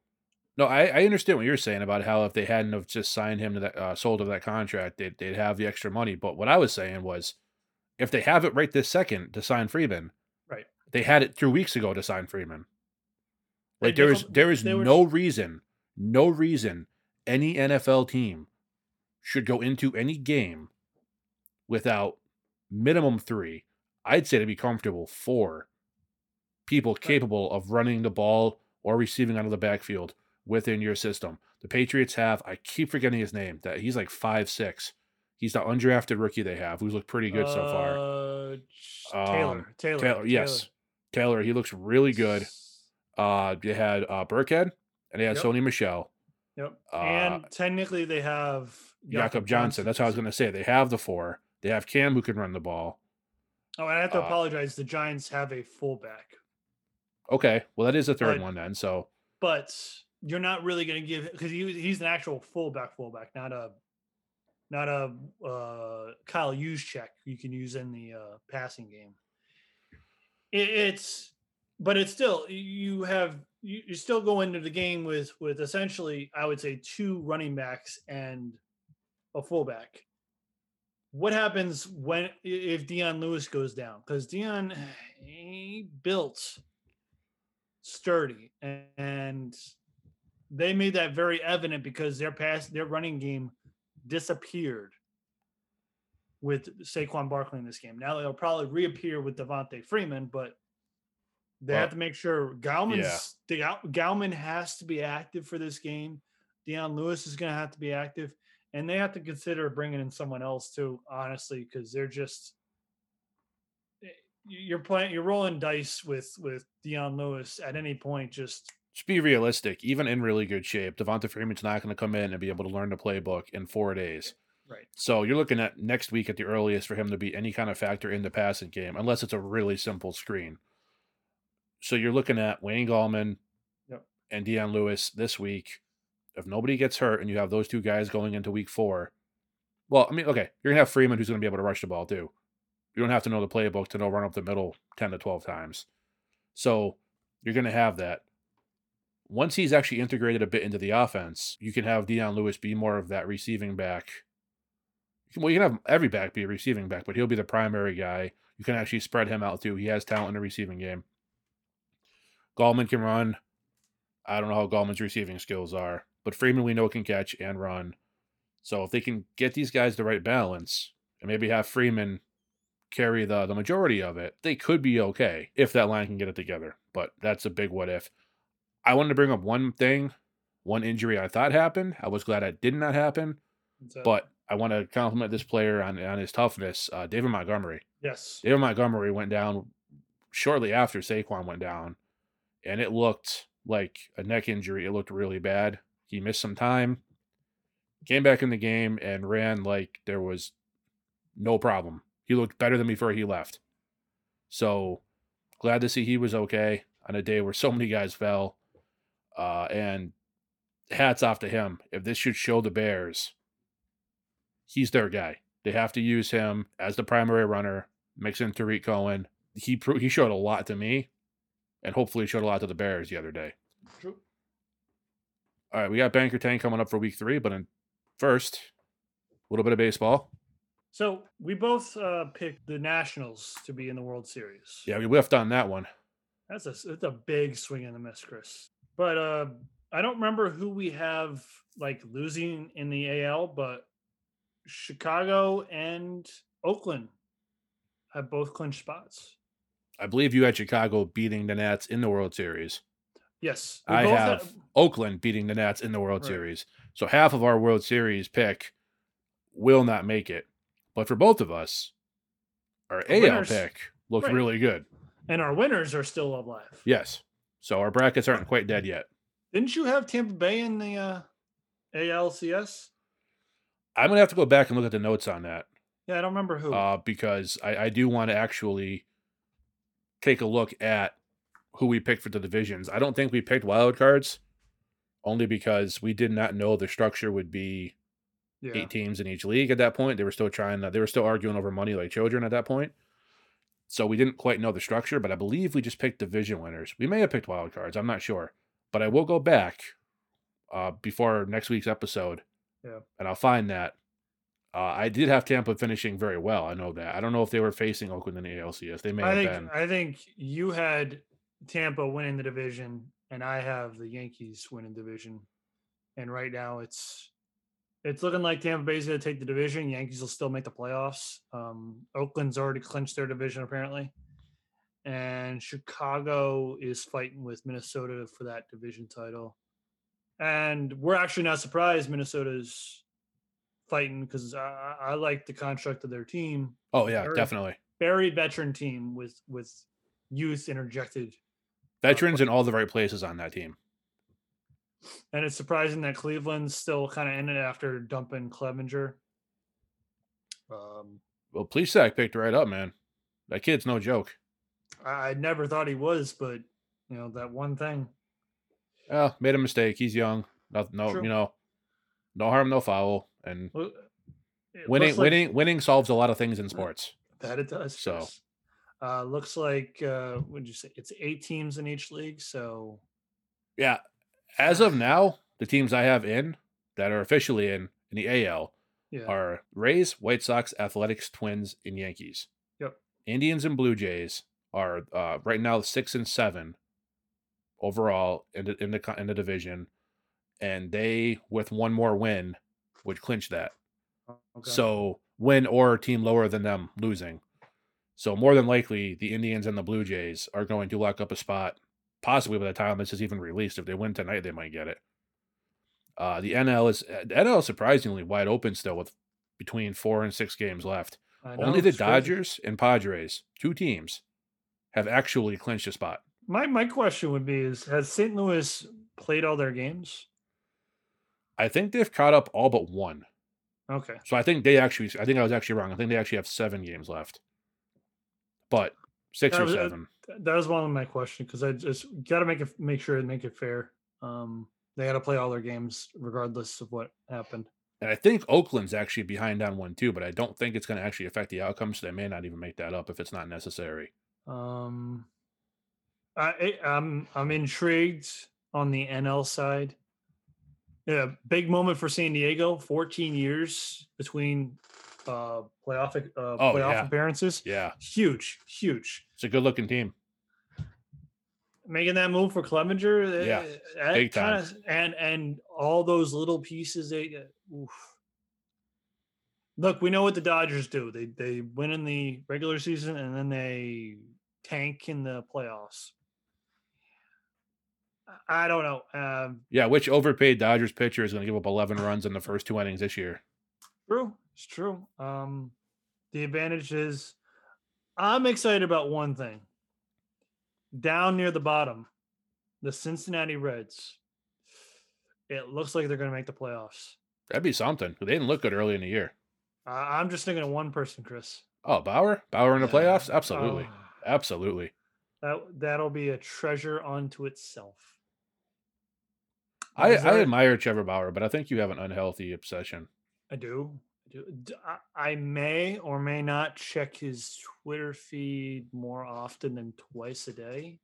no, I understand what you're saying about how if they hadn't have just signed him to that, sold him that contract, they'd have the extra money. But what I was saying was, if they have it right this second to sign Freeman, right? They had it 2 weeks ago to sign Freeman. Like, there is no reason any NFL team should go into any game without minimum 3, I'd say to be comfortable 4 people capable of running the ball or receiving out of the backfield within your system. The Patriots have, I keep forgetting his name, that he's like 5'6". He's the undrafted rookie they have, who's looked pretty good so far. Taylor, he looks really good. They had Burkhead, and they had Sony Michel. Yep. And technically they have Jakob Johnson. That's how I was going to say. They have the 4. They have Cam, who can run the ball. Oh, and I have to apologize. The Giants have a fullback. Okay. Well, that is the third one then. So, but you're not really going to give, because he's an actual fullback, not a Kyle Juszczyk you can use in the passing game. You still go into the game with essentially, I would say, two running backs and a fullback. What happens if Deion Lewis goes down? Because Deion, he built sturdy, and they made that very evident because their running game disappeared with Saquon Barkley in this game. Now they'll probably reappear with Devonta Freeman, but they have to make sure Gallman has to be active for this game. Deion Lewis is going to have to be active, and they have to consider bringing in someone else too, honestly, because they're just you're rolling dice with Deion Lewis at any point. Just be realistic. Even in really good shape, Devonta Freeman's not going to come in and be able to learn the playbook in 4 days. Right. So you're looking at next week at the earliest for him to be any kind of factor in the passing game, unless it's a really simple screen. So you're looking at Wayne Gallman and Deion Lewis this week. If nobody gets hurt and you have those two guys going into week 4, well, I mean, okay, you're going to have Freeman who's going to be able to rush the ball too. You don't have to know the playbook to know run up the middle 10 to 12 times. So you're going to have that. Once he's actually integrated a bit into the offense, you can have Deion Lewis be more of that receiving back. Well, you can have every back be a receiving back, but he'll be the primary guy. You can actually spread him out too. He has talent in the receiving game. Gallman can run. I don't know how Gallman's receiving skills are, but Freeman we know can catch and run. So if they can get these guys the right balance and maybe have Freeman carry the majority of it, they could be okay if that line can get it together. But that's a big what if. I wanted to bring up one thing, one injury I thought happened. I was glad it did not happen, but I want to compliment this player on his toughness, David Montgomery. Yes. David Montgomery went down shortly after Saquon went down, and it looked like a neck injury. It looked really bad. He missed some time, came back in the game, and ran like there was no problem. He looked better than before he left. So glad to see he was okay on a day where so many guys fell. And hats off to him. If this should show the Bears, he's their guy. They have to use him as the primary runner, mix in Tariq Cohen. He showed a lot to me, and hopefully showed a lot to the Bears the other day. True. All right, we got Banker Tank coming up for week 3, but first, a little bit of baseball. So we both picked the Nationals to be in the World Series. Yeah, we whiffed on that one. That's a big swing and a miss, Chris. But I don't remember who we have like losing in the AL, but Chicago and Oakland have both clinched spots. I believe you had Chicago beating the Nats in the World Series. Yes. I have Oakland beating the Nats in the World Series. So half of our World Series pick will not make it. But for both of us, our AL pick looked really good. And our winners are still alive. Yes. So our brackets aren't quite dead yet. Didn't you have Tampa Bay in the ALCS? I'm going to have to go back and look at the notes on that. Yeah, I don't remember who. Because I do want to actually take a look at who we picked for the divisions. I don't think we picked wild cards, only because we did not know the structure would be 8 teams in each league at that point. They were still arguing over money like children at that point. So we didn't quite know the structure, but I believe we just picked division winners. We may have picked wild cards. I'm not sure, but I will go back before next week's episode. Yeah. And I'll find that. I did have Tampa finishing very well. I know that. I don't know if they were facing Oakland in the ALCS. They may have been. I think you had Tampa winning the division, and I have the Yankees winning the division. And right now, it's looking like Tampa Bay's going to take the division. Yankees will still make the playoffs. Oakland's already clinched their division, apparently. And Chicago is fighting with Minnesota for that division title. And we're actually not surprised Minnesota's fighting because I like the construct of their team. Oh yeah, definitely. Very veteran team with youth interjected. Veterans in all the right places on that team. And it's surprising that Cleveland's still kind of in it after dumping Clevinger. Well, Plesac picked right up, man. That kid's no joke. I never thought he was, but you know that one thing. Well, made a mistake. He's young. True. You know, no harm, no foul. And well, winning solves a lot of things in sports. That it does. So, looks like would you say it's 8 teams in each league? So, yeah, as of now, the teams I have in that are officially in the AL are Rays, White Sox, Athletics, Twins, and Yankees. Yep. Indians and Blue Jays are right now 6 and 7 overall in the division, and they with one more win would clinch that. Okay. So win or team lower than them losing. So more than likely, the Indians and the Blue Jays are going to lock up a spot. Possibly by the time this is even released, if they win tonight, they might get it. The NL is surprisingly wide open still with between 4 and 6 games left. Only the Dodgers and Padres, 2 teams, have actually clinched a spot. My question would be is, has St. Louis played all their games? I think they've caught up all but one. Okay. So I think I was actually wrong. I think they actually have 7 games left. But 6 or 7. That was one of my questions because I just got to make sure and make it fair. They got to play all their games regardless of what happened. And I think Oakland's actually behind on one too, but I don't think it's going to actually affect the outcome, so they may not even make that up if it's not necessary. I'm intrigued on the NL side. Yeah, big moment for San Diego. 14 years between playoff appearances. Yeah, huge. It's a good-looking team. Making that move for Clevenger, yeah, big time. And all those little pieces. Look, we know what the Dodgers do. They win in the regular season and then they tank in the playoffs. I don't know. Which overpaid Dodgers pitcher is going to give up 11 runs in the first 2 innings this year? True. It's true. The advantage is I'm excited about one thing. Down near the bottom, the Cincinnati Reds. It looks like they're going to make the playoffs. That'd be something. They didn't look good early in the year. I'm just thinking of one person, Chris. Oh, Bauer? Bauer in the playoffs? Absolutely. Absolutely. That'll be a treasure unto itself. I admire Trevor Bauer, but I think you have an unhealthy obsession. I do. I may or may not check his Twitter feed more often than twice a day.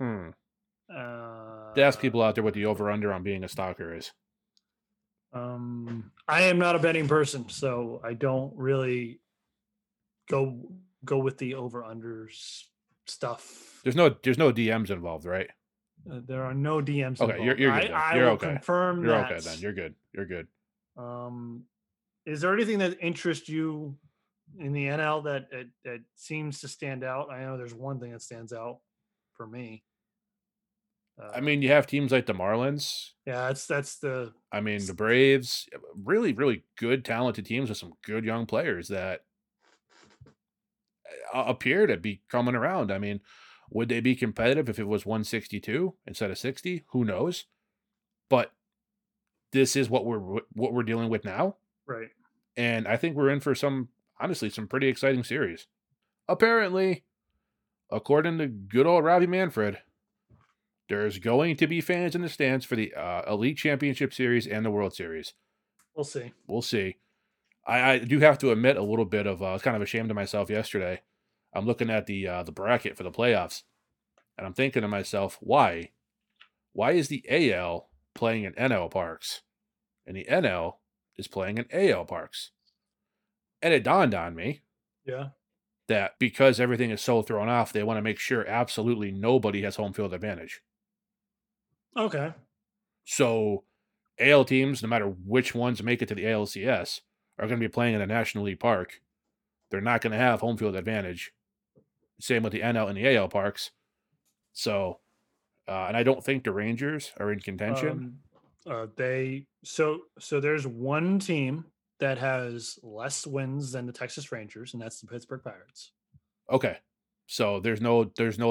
To ask people out there what the over-under on being a stalker is. I am not a betting person, so I don't really go with the over-unders stuff. There's no DMs involved, right? There are no DMs involved. Okay, you're good. I will confirm that. You're okay then. You're good. Is there anything that interests you in the NL that seems to stand out? I know there's one thing that stands out for me. I mean, you have teams like the Marlins. Yeah, the Braves, really, really good, talented teams with some good young players that appear to be coming around. I mean, would they be competitive if it was 162 instead of 60? Who knows? But this is what we're dealing with now. Right. And I think we're in for some pretty exciting series. Apparently, according to good old Robbie Manfred, there's going to be fans in the stands for the Elite Championship Series and the World Series. We'll see. I do have to admit a little bit of, I was kind of ashamed of myself yesterday. I'm looking at the bracket for the playoffs, and I'm thinking to myself, why is the AL playing in NL parks? And the NL is playing in AL parks. And it dawned on me that because everything is so thrown off, they want to make sure absolutely nobody has home field advantage. Okay. So AL teams, no matter which ones make it to the ALCS, are going to be playing in a National League park. They're not going to have home field advantage. Same with the NL and the AL parks. So, and I don't think the Rangers are in contention. So there's one team that has less wins than the Texas Rangers, and that's the Pittsburgh Pirates. Okay. So there's no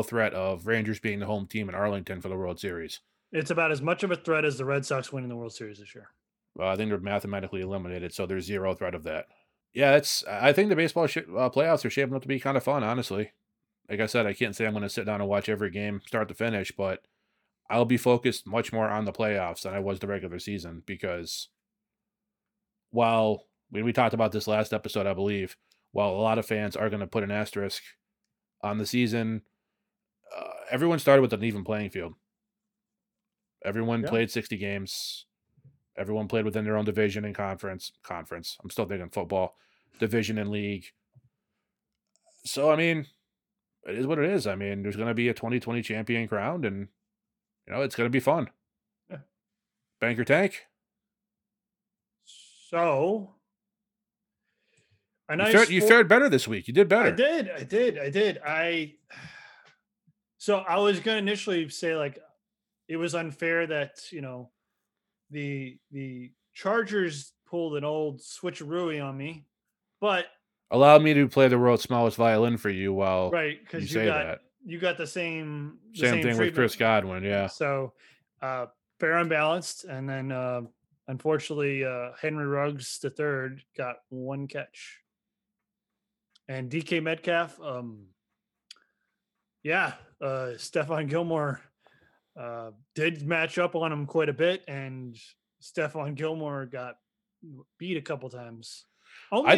threat of Rangers being the home team in Arlington for the World Series. It's about as much of a threat as the Red Sox winning the World Series this year. Well, I think they're mathematically eliminated, so there's zero threat of that. Yeah, I think the baseball playoffs are shaping up to be kind of fun, honestly. Like I said, I can't say I'm going to sit down and watch every game start to finish, but I'll be focused much more on the playoffs than I was the regular season, because while we talked about this last episode, I believe, while a lot of fans are going to put an asterisk on the season, everyone started with an even playing field. Everyone played 60 games. Everyone played within their own division and conference. I'm still thinking football, division and league. So, I mean, it is what it is. I mean, there's going to be a 2020 champion crowned, and, you know, it's going to be fun. Yeah. Bank your tank. So, you fared better this week. You did better. I did. So I was going to initially say, like, it was unfair that, you know, the Chargers pulled an old switcheroo on me, but allow me to play the world's smallest violin for you while you got the same thing treatment with Chris Godwin. Yeah. So fair and balanced. And then unfortunately Henry Ruggs III got one catch, and DK Metcalf. Stephon Gilmore did match up on him quite a bit, and Stephon Gilmore got beat a couple times. I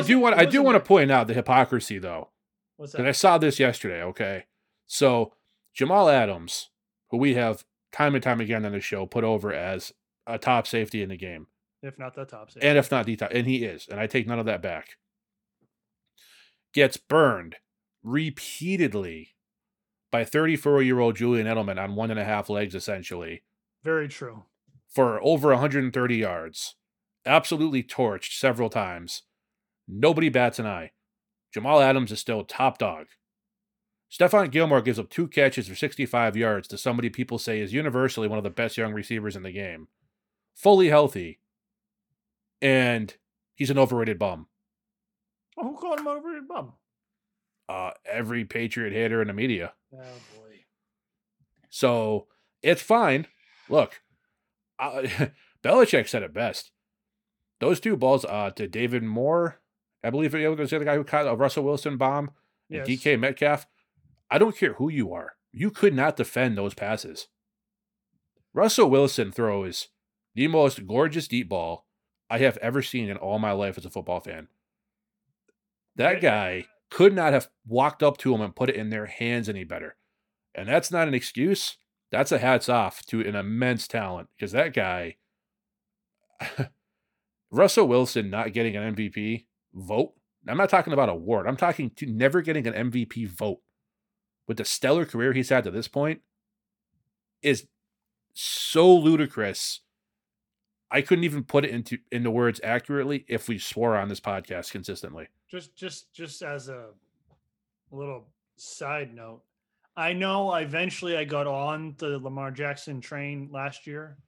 do want to point out the hypocrisy, though. What's that? And I saw this yesterday. Okay, so Jamal Adams, who we have time and time again on the show put over as a top safety in the game, if not the top safety, and if not the top, and he is, and I take none of that back, gets burned repeatedly by 34-year-old Julian Edelman on 1.5 legs, essentially. Very true. For over 130 yards. Absolutely torched several times. Nobody bats an eye. Jamal Adams is still top dog. Stephon Gilmore gives up 2 catches for 65 yards to somebody people say is universally one of the best young receivers in the game. Fully healthy. And he's an overrated bum. Oh, who called him an overrated bum? Every Patriot hater in the media. Oh, boy. So, it's fine. Look, Belichick said it best. Those 2 balls to David Moore, I believe it was the guy who caught a Russell Wilson bomb, and DK Metcalf. I don't care who you are. You could not defend those passes. Russell Wilson throws the most gorgeous deep ball I have ever seen in all my life as a football fan. That guy could not have walked up to him and put it in their hands any better. And that's not an excuse. That's a hats off to an immense talent, because that guy, Russell Wilson not getting an MVP vote. I'm not talking about award. I'm talking to never getting an MVP vote with the stellar career he's had to this point is so ludicrous. I couldn't even put it into words accurately if we swore on this podcast consistently. Just as a little side note, I know eventually I got on the Lamar Jackson train last year.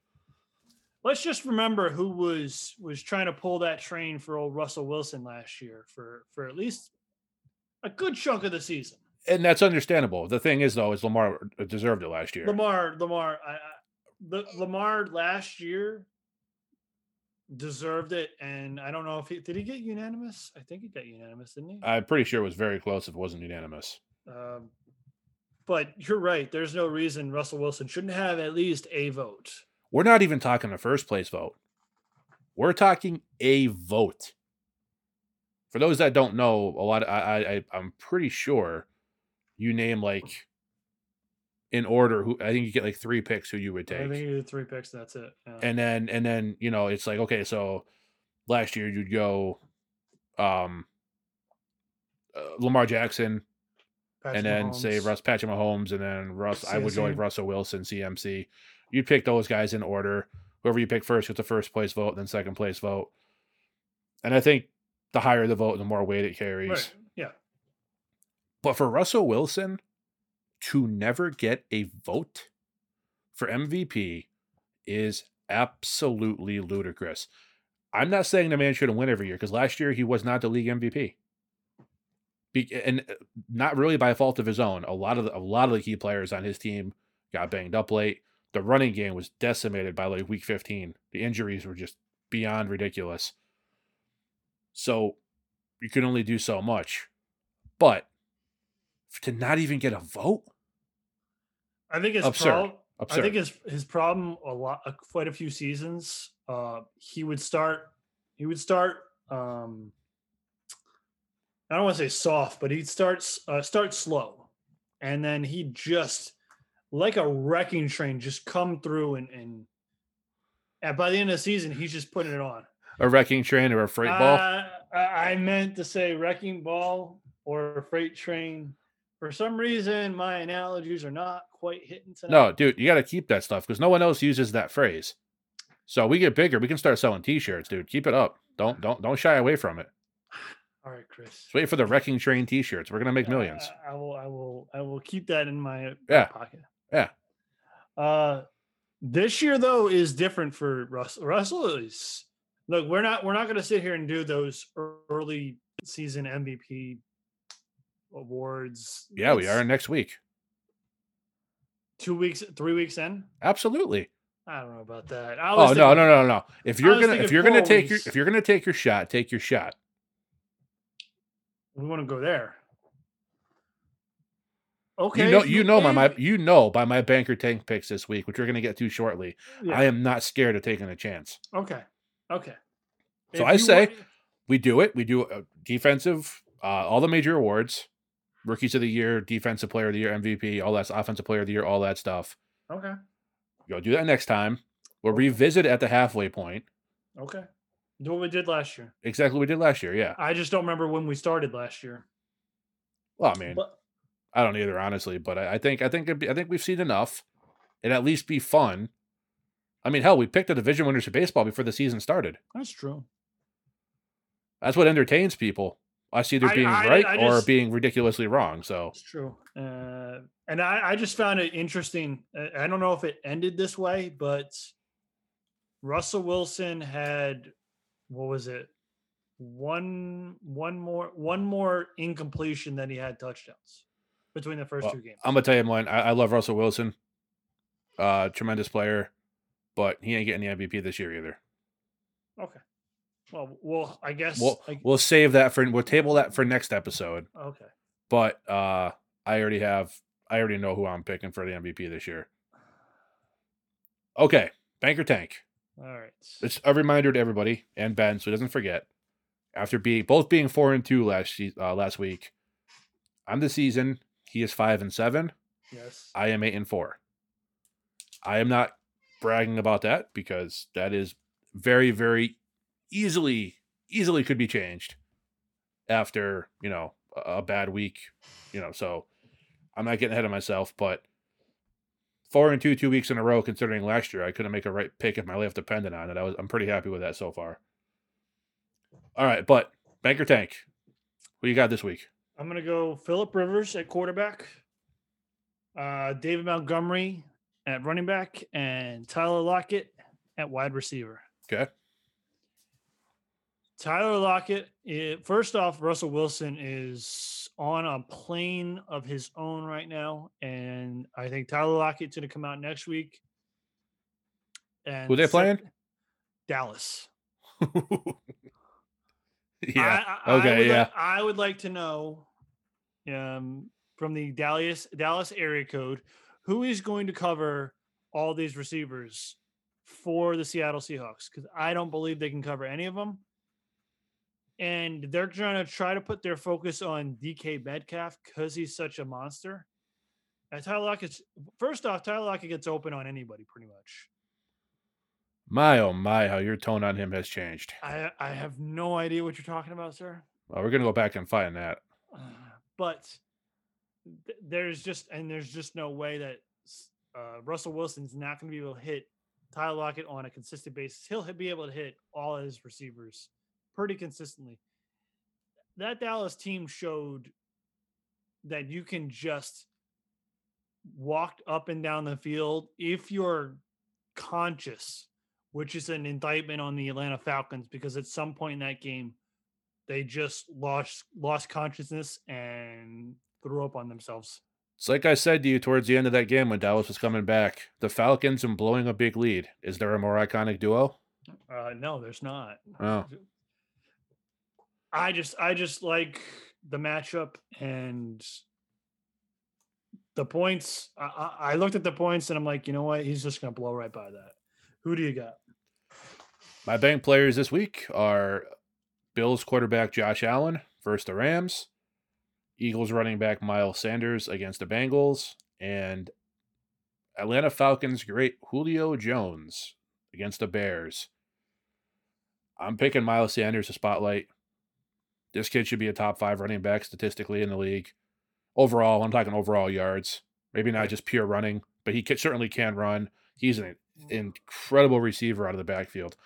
Let's just remember who was trying to pull that train for old Russell Wilson last year for at least a good chunk of the season. And that's understandable. The thing is, though, is Lamar deserved it last year. Lamar last year deserved it, and I don't know if he get unanimous. I think he got unanimous, didn't he? I'm pretty sure it was very close if it wasn't unanimous. But you're right. There's no reason Russell Wilson shouldn't have at least a vote. We're not even talking a first place vote. We're talking a vote. For those that don't know, a lot. I'm pretty sure you name, like, in order, who I think you get like 3 picks who you would take. I think you did 3 picks, and that's it. Yeah. And then you know, it's like, okay, so last year you'd go Lamar Jackson, Patrick and then Mahomes. Say Patrick Mahomes, and then I would go like Russell Wilson, CMC. You'd pick those guys in order. Whoever you pick first gets the first place vote, then second place vote. And I think the higher the vote, the more weight it carries. Right. Yeah. But for Russell Wilson to never get a vote for MVP is absolutely ludicrous. I'm not saying the man shouldn't win every year, because last year he was not the league MVP, and not really by fault of his own. A lot of the key players on his team got banged up late. The running game was decimated by like week 15. The injuries were just beyond ridiculous. So you can only do so much, but to not even get a vote, I think it's absurd. absurd. I think his problem quite a few seasons, he would start. I don't want to say soft, but he'd start slow, and then he'd just like a wrecking train just come through, and by the end of the season he's just putting it on. A wrecking train or a freight ball? I meant to say wrecking ball or a freight train. For some reason, my analogies are not quite hitting tonight. No, dude, you got to keep that stuff because no one else uses that phrase. So we get bigger, we can start selling T-shirts, dude. Keep it up. Don't shy away from it. All right, Chris. Just wait for the wrecking train T-shirts. We're gonna make millions. I will keep that in my pocket. Yeah. This year though is different for Russell. Russell is. Look, we're not going to sit here and do those early season MVP awards. Yeah, we are next week. 3 weeks in. Absolutely. I don't know about that. No. If you're gonna take your shot, take your shot. We want to go there. Okay. You know by my banker tank picks this week, which we're going to get to shortly. Yeah. I am not scared of taking a chance. Okay. So we do it. We do defensive, all the major awards, rookies of the year, defensive player of the year, MVP, all that, offensive player of the year, all that stuff. Okay. Go do that next time. We'll revisit at the halfway point. Okay. Do what we did last year. Exactly what we did last year, yeah. I just don't remember when we started last year. Well, I mean, I don't either, honestly, but I think we've seen enough. It'd at least be fun. I mean, hell, we picked the division winners for baseball before the season started. That's true. That's what entertains people. Us either being right or being ridiculously wrong. So it's true. And I just found it interesting. I don't know if it ended this way, but Russell Wilson had, what was it? One more incompletion than he had touchdowns between the first two games. I'm gonna tell you, man, I love Russell Wilson. Tremendous player. But he ain't getting the MVP this year either. Okay. Well, I guess we'll save that for we'll table that for next episode. Okay. But I already know who I'm picking for the MVP this year. Okay, Banker Tank. All right. It's a reminder to everybody and Ben, so he doesn't forget. After both being 4-2 last week, on the season he is 5-7. Yes. I am 8-4. I am not bragging about that because that is very, very easily could be changed after, a bad week, so I'm not getting ahead of myself, but 4-2, 2 weeks in a row, considering last year I couldn't make a right pick if my life depended on it. I'm pretty happy with that so far. All right, but Banker Tank, who you got this week? I'm going to go Phillip Rivers at quarterback, David Montgomery at running back, and Tyler Lockett at wide receiver. Okay. Tyler Lockett, first off, Russell Wilson is on a plane of his own right now, and I think Tyler Lockett's going to come out next week. And who they playing? Dallas. Yeah. I would like to know from the Dallas area code, who is going to cover all these receivers for the Seattle Seahawks? Because I don't believe they can cover any of them. And they're going to try to put their focus on DK Metcalf because he's such a monster. And Tyler Lockett gets open on anybody pretty much. My, oh my, how your tone on him has changed. I have no idea what you're talking about, sir. Well, we're going to go back and find that. But there's just no way that Russell Wilson's not going to be able to hit Tyler Lockett on a consistent basis. He'll be able to hit all his receivers pretty consistently. That Dallas team showed that you can just walk up and down the field if you're conscious, which is an indictment on the Atlanta Falcons because at some point in that game, they just lost consciousness and threw up on themselves. It's like I said to you towards the end of that game when Dallas was coming back, the Falcons and blowing a big lead. Is there a more iconic duo? No, there's not. Oh. I just like the matchup, and The points, I looked at the points and I'm like, you know what? He's just going to blow right by that. Who do you got? My bank players this week are Bills quarterback Josh Allen versus the Rams, Eagles running back Miles Sanders against the Bengals, and Atlanta Falcons great Julio Jones against the Bears. I'm picking Miles Sanders to spotlight. This kid should be a top five running back statistically in the league. Overall, I'm talking overall yards. Maybe not just pure running, but he certainly can run. He's an incredible receiver out of the backfield.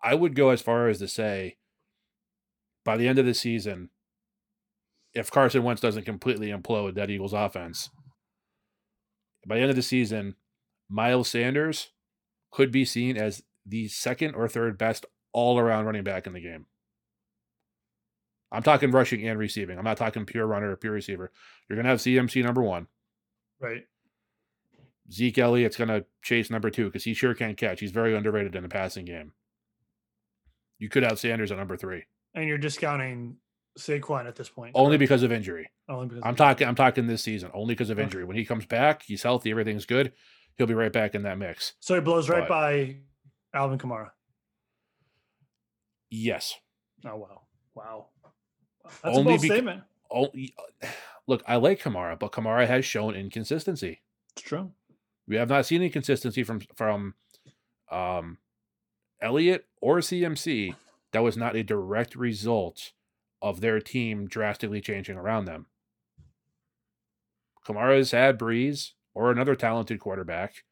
I would go as far as to say, by the end of the season, if Carson Wentz doesn't completely implode that Eagles offense, by the end of the season, Miles Sanders could be seen as the second or third best all-around running back in the game. I'm talking rushing and receiving. I'm not talking pure runner or pure receiver. You're going to have CMC number one. Right. Zeke Elliott's going to chase number two because he sure can catch. He's very underrated in the passing game. You could have Sanders at number three. And you're discounting Saquon at this point. Only because of injury. I'm talking this season. Only because of injury. When he comes back, he's healthy, everything's good. He'll be right back in that mix. So he blows right by Alvin Kamara. Yes. Oh, wow. Wow. That's only a bold statement. Look, I like Kamara, but Kamara has shown inconsistency. It's true. We have not seen inconsistency from Elliott or CMC that was not a direct result of their team drastically changing around them. Kamara's had Brees or another talented quarterback,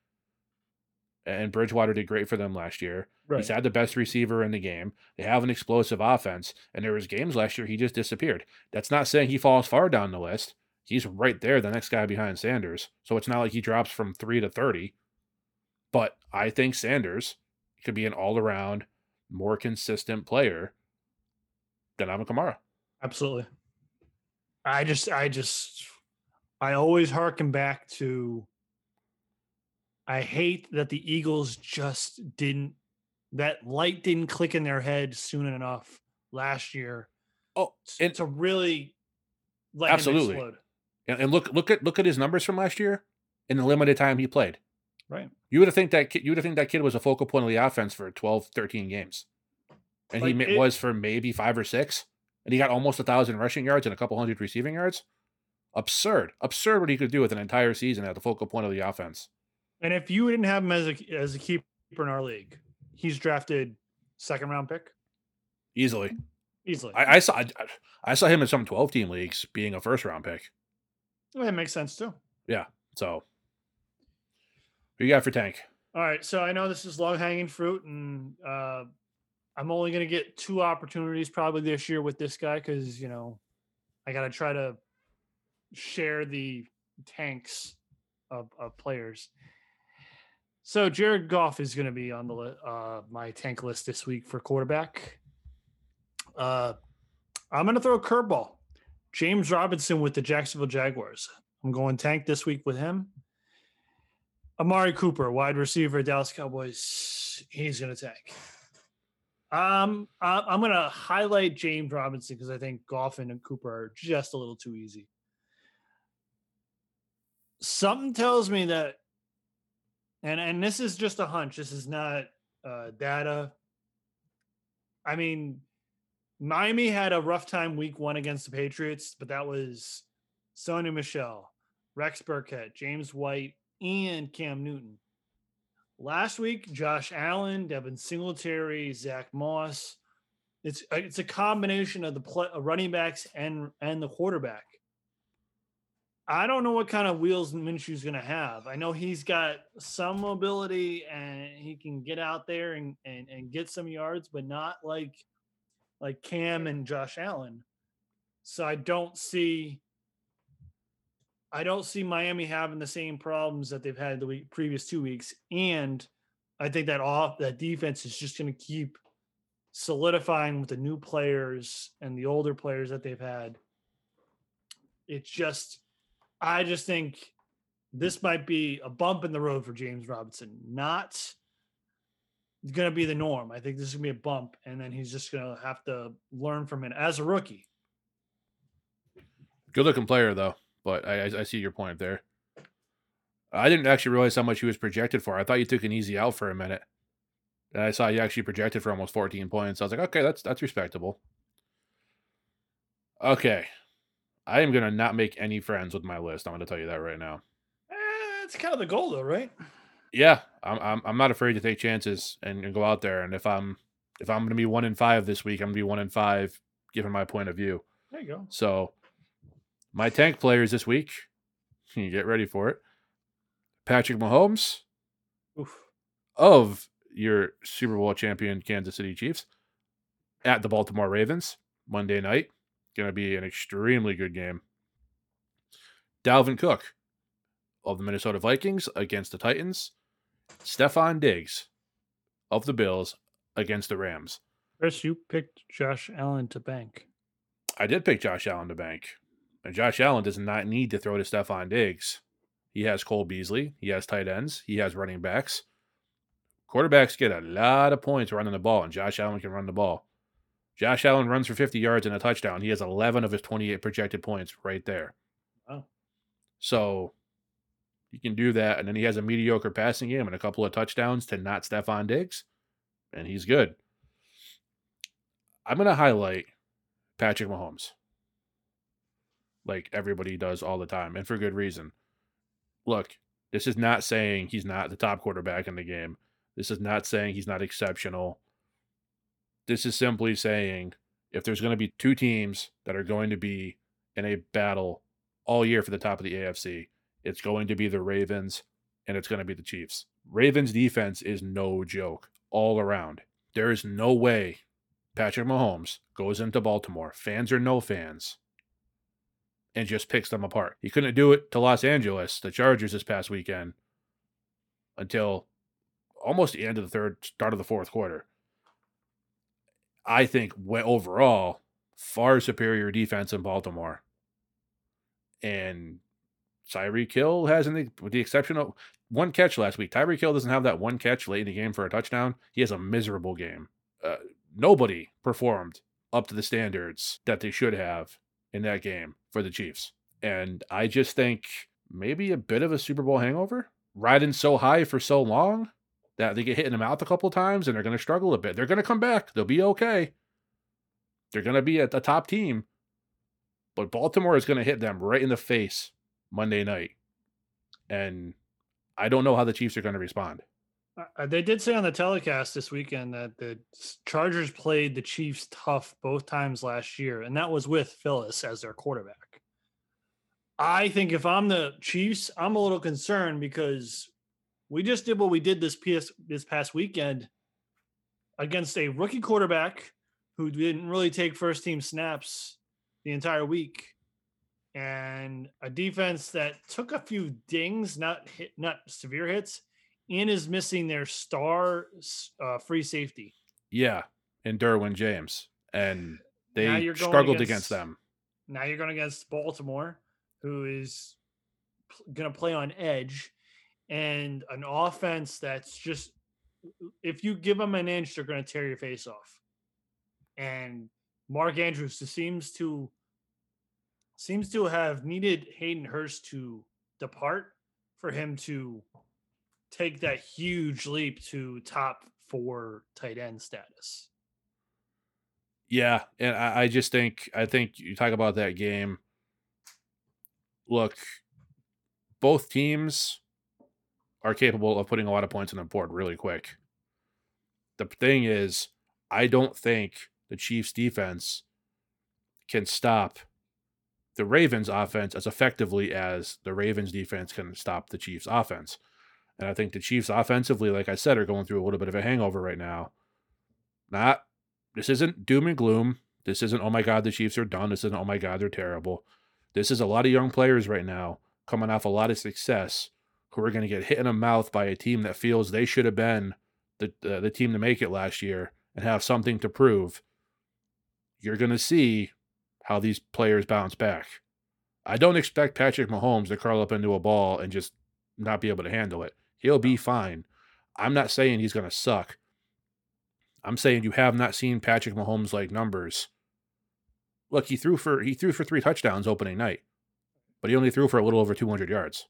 and Bridgewater did great for them last year. Right. He's had the best receiver in the game. They have an explosive offense, and there was games last year he just disappeared. That's not saying he falls far down the list. He's right there, the next guy behind Sanders. So it's not like he drops from 3 to 30. But I think Sanders could be an all-around, more consistent player than Alvin Kamara. Absolutely. I always harken back to, I hate that the Eagles just didn't, that light didn't click in their head soon enough last year. Oh, and to really let absolutely him explode. And look at his numbers from last year in the limited time he played. Right. You would have think that kid was a focal point of the offense for 12, 13 games. And like he was for maybe 5 or 6, and he got almost 1,000 rushing yards and a couple hundred receiving yards. Absurd what he could do with an entire season at the focal point of the offense. And if you didn't have him as a keeper in our league, he's drafted second round pick easily. I saw him in some 12 team leagues being a first round pick. Well, that makes sense too. Yeah. So, who you got for Tank? All right. So I know this is low hanging fruit, and I'm only going to get 2 opportunities probably this year with this guy because I got to try to share the tanks of players. So Jared Goff is going to be on the my tank list this week for quarterback. I'm going to throw a curveball. James Robinson with the Jacksonville Jaguars. I'm going tank this week with him. Amari Cooper, wide receiver, Dallas Cowboys. He's going to tank. I'm going to highlight James Robinson because I think Goff and Cooper are just a little too easy. Something tells me that, And this is just a hunch. This is not data. I mean, Miami had a rough time week one against the Patriots, but that was Sony Michel, Rex Burkhead, James White, and Cam Newton. Last week, Josh Allen, Devin Singletary, Zach Moss. It's a combination of the running backs and the quarterback. I don't know what kind of wheels Minshew's going to have. I know he's got some mobility and he can get out there and get some yards, but not like Cam and Josh Allen. So I don't see Miami having the same problems that they've had previous 2 weeks. And I think that defense is just going to keep solidifying with the new players and the older players that they've had. I just think this might be a bump in the road for James Robinson. Not going to be the norm. I think this is going to be a bump, and then he's just going to have to learn from it as a rookie. Good-looking player, though, but I see your point there. I didn't actually realize how much he was projected for. I thought you took an easy out for a minute. And I saw you actually projected for almost 14 points. I was like, okay, that's respectable. Okay. I am going to not make any friends with my list. I'm going to tell you that right now. That's kind of the goal, though, right? Yeah, I'm not afraid to take chances and go out there. And if I'm going to be 1-5 this week, I'm going to be 1-5, given my point of view. There you go. So my tank players this week, you get ready for it. Patrick Mahomes, oof, of your Super Bowl champion Kansas City Chiefs at the Baltimore Ravens Monday night. Going to be an extremely good game. Dalvin Cook of the Minnesota Vikings against the Titans. Stephon Diggs of the Bills against the Rams. Chris, you picked Josh Allen to bank. I did pick Josh Allen to bank. And Josh Allen does not need to throw to Stephon Diggs. He has Cole Beasley. He has tight ends. He has running backs. Quarterbacks get a lot of points running the ball, and Josh Allen can run the ball. Josh Allen runs for 50 yards and a touchdown. He has 11 of his 28 projected points right there. Wow. So you can do that, and then he has a mediocre passing game and a couple of touchdowns to not Stephon Diggs, and he's good. I'm going to highlight Patrick Mahomes like everybody does all the time, and for good reason. Look, this is not saying he's not the top quarterback in the game. This is not saying he's not exceptional. This is simply saying if there's going to be two teams that are going to be in a battle all year for the top of the AFC, it's going to be the Ravens and it's going to be the Chiefs. Ravens defense is no joke all around. There is no way Patrick Mahomes goes into Baltimore, fans or no fans, and just picks them apart. He couldn't do it to Los Angeles, the Chargers, this past weekend until almost the end of the third, start of the fourth quarter. I think overall, far superior defense in Baltimore. And Tyreek Hill hasn't, with the exception of one catch last week. Tyreek Hill doesn't have that one catch late in the game for a touchdown. He has a miserable game. Nobody performed up to the standards that they should have in that game for the Chiefs. And I just think maybe a bit of a Super Bowl hangover. Riding so high for so long that they get hit in the mouth a couple of times and they're going to struggle a bit. They're going to come back. They'll be okay. They're going to be at the top team. But Baltimore is going to hit them right in the face Monday night. And I don't know how the Chiefs are going to respond. They did say on the telecast this weekend that the Chargers played the Chiefs tough both times last year, and that was with Phillips as their quarterback. I think if I'm the Chiefs, I'm a little concerned because we just did what we did this past weekend against a rookie quarterback who didn't really take first-team snaps the entire week, and a defense that took a few dings, not severe hits, and is missing their star free safety. Yeah, and Derwin James. And they struggled against them. Now you're going against Baltimore, who is going to play on edge, and an offense that's just, if you give them an inch, they're going to tear your face off. And Mark Andrews seems to have needed Hayden Hurst to depart for him to take that huge leap to top four tight end status. Yeah. And I think you talk about that game. Look, both teams are capable of putting a lot of points on the board really quick. The thing is, I don't think the Chiefs defense can stop the Ravens offense as effectively as the Ravens defense can stop the Chiefs offense. And I think the Chiefs offensively, like I said, are going through a little bit of a hangover right now. This isn't doom and gloom. This isn't, oh my God, the Chiefs are done. This isn't, oh my God, they're terrible. This is a lot of young players right now coming off a lot of success who are going to get hit in the mouth by a team that feels they should have been the team to make it last year and have something to prove. You're going to see how these players bounce back. I don't expect Patrick Mahomes to curl up into a ball and just not be able to handle it. He'll be fine. I'm not saying he's going to suck. I'm saying you have not seen Patrick Mahomes-like numbers. Look, he threw for 3 touchdowns opening night, but he only threw for a little over 200 yards.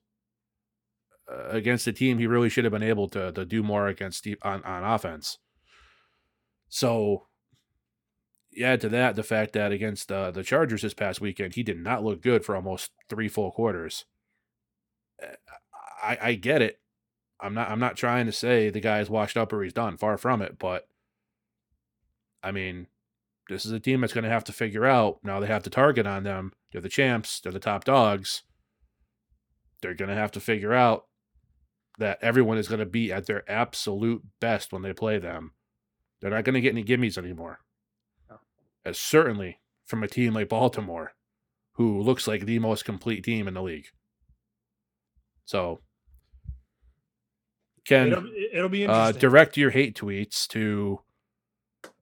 against a team he really should have been able to do more against on offense. So add to that the fact that against the Chargers this past weekend, he did not look good for almost three full quarters. I get it. I'm not trying to say the guy's washed up or he's done. Far from it. But I mean, this is a team that's going to have to figure out. Now they have the target on them. They're the champs. They're the top dogs. They're going to have to figure out that everyone is going to be at their absolute best when they play them. They're not going to get any gimmies anymore. No. As certainly from a team like Baltimore, who looks like the most complete team in the league. So, Ken, it'll be interesting. Direct your hate tweets to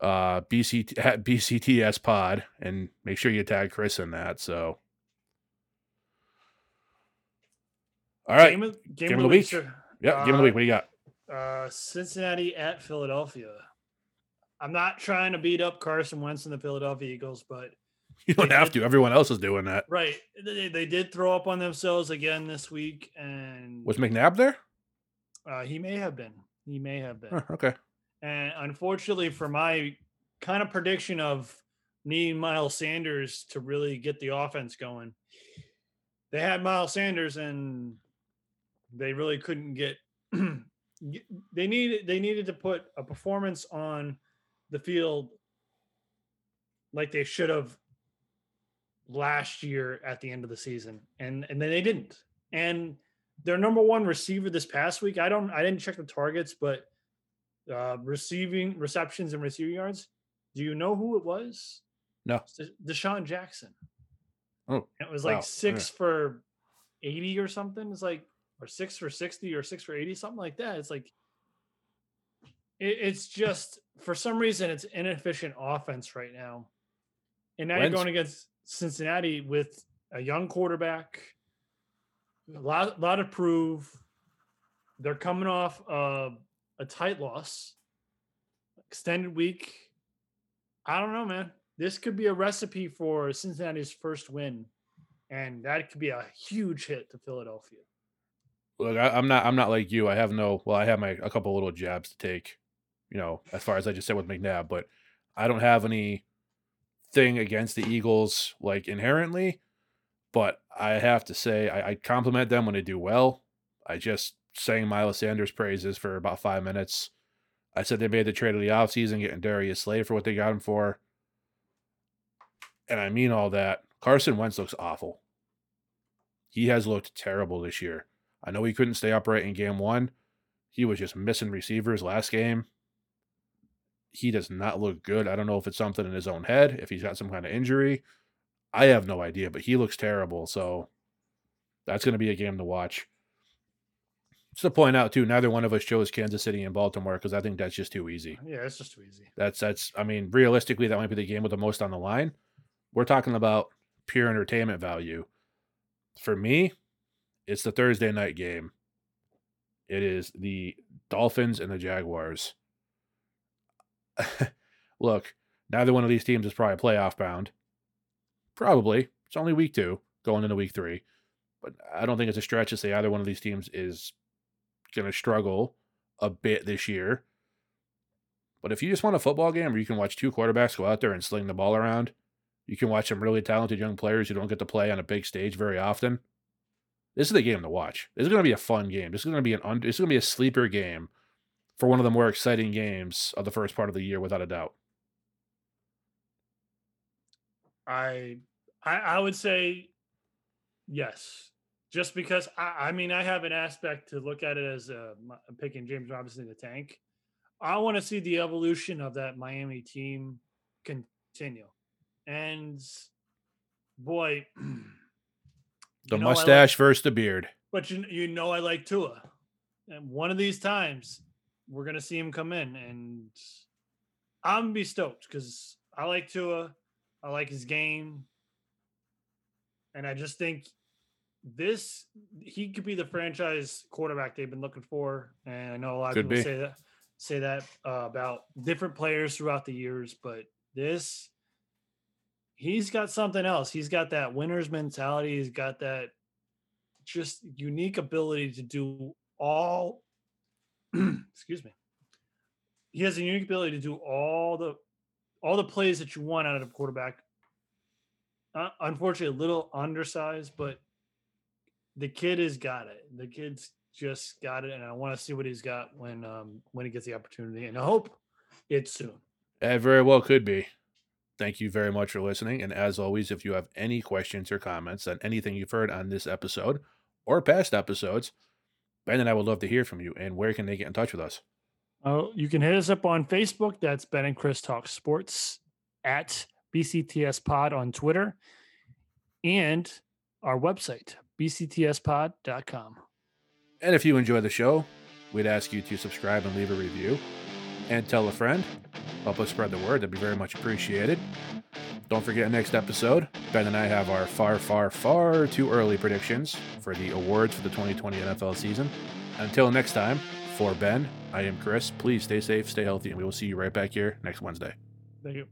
BCTS pod and make sure you tag Chris in that. So, all right, game of the week. Yeah, game of the week. What do you got? Cincinnati at Philadelphia. I'm not trying to beat up Carson Wentz and the Philadelphia Eagles, but you don't have to. Everyone else is doing that, right? They did throw up on themselves again this week, and was McNabb there? He may have been. Huh, okay. And unfortunately for my kind of prediction of needing Miles Sanders to really get the offense going, they had Miles Sanders and they really couldn't get – they needed to put a performance on the field like they should have last year at the end of the season. And then they didn't. And their number one receiver this past week, I didn't check the targets, but receptions and receiving yards. Do you know who it was? No. Deshaun Jackson. Oh, and it was like 6 for 80 or something. It's like, or 6 for 60 or 6 for 80, something like that. It's like, it's just for some reason it's inefficient offense right now. And now you're going against Cincinnati with a young quarterback, a lot to prove. They're coming off a tight loss, extended week. I don't know, man. This could be a recipe for Cincinnati's first win, and that could be a huge hit to Philadelphia. Look, I'm not like you. I have a couple little jabs to take, you know, as far as I just said with McNabb, but I don't have any thing against the Eagles like inherently, but I have to say I compliment them when they do well. I just sang Miles Sanders praises for about 5 minutes. I said they made the trade of the offseason, getting Darius Slay for what they got him for. And I mean all that. Carson Wentz looks awful. He has looked terrible this year. I know he couldn't stay upright in game one. He was just missing receivers last game. He does not look good. I don't know if it's something in his own head, if he's got some kind of injury. I have no idea, but he looks terrible. So that's going to be a game to watch. Just to point out, too, neither one of us chose Kansas City and Baltimore because I think that's just too easy. Yeah, it's just too easy. That's. I mean, realistically, that might be the game with the most on the line. We're talking about pure entertainment value. For me, it's the Thursday night game. It is the Dolphins and the Jaguars. Look, neither one of these teams is probably playoff bound. Probably. It's only week 2 going into week 3. But I don't think it's a stretch to say either one of these teams is going to struggle a bit this year. But if you just want a football game where you can watch two quarterbacks go out there and sling the ball around, you can watch some really talented young players who don't get to play on a big stage very often, this is the game to watch. This is going to be a fun game. This is going to be this is going to be a sleeper game for one of the more exciting games of the first part of the year, without a doubt. I would say yes. Just because, I mean, I have an aspect to look at it as picking James Robinson in the tank. I want to see the evolution of that Miami team continue. And, boy. The mustache versus the beard. But, you know, I like Tua. And one of these times, we're going to see him come in. And I'm going to be stoked because I like Tua. I like his game. And I just think he could be the franchise quarterback they've been looking for. And I know a lot of people say that about different players throughout the years, but he's got something else. He's got that winner's mentality. He's got that just unique ability to do all – excuse me. He has a unique ability to do all the plays that you want out of a quarterback. Unfortunately, a little undersized, but the kid has got it. The kid's just got it, and I want to see what he's got when he gets the opportunity, and I hope it's soon. It very well could be. Thank you very much for listening, and as always, if you have any questions or comments on anything you've heard on this episode or past episodes, Ben and I would love to hear from you, and where can they get in touch with us? Oh, you can hit us up on Facebook. That's Ben and Chris Talk Sports, at BCTS Pod on Twitter, and our website, bctspod.com. And if you enjoy the show, we'd ask you to subscribe and leave a review and tell a friend. Help us spread the word. That'd be very much appreciated. Don't forget, next episode, Ben and I have our far, far, far too early predictions for the awards for the 2020 NFL season. Until next time, for Ben, I am Chris. Please stay safe, stay healthy, and we will see you right back here next Wednesday. Thank you.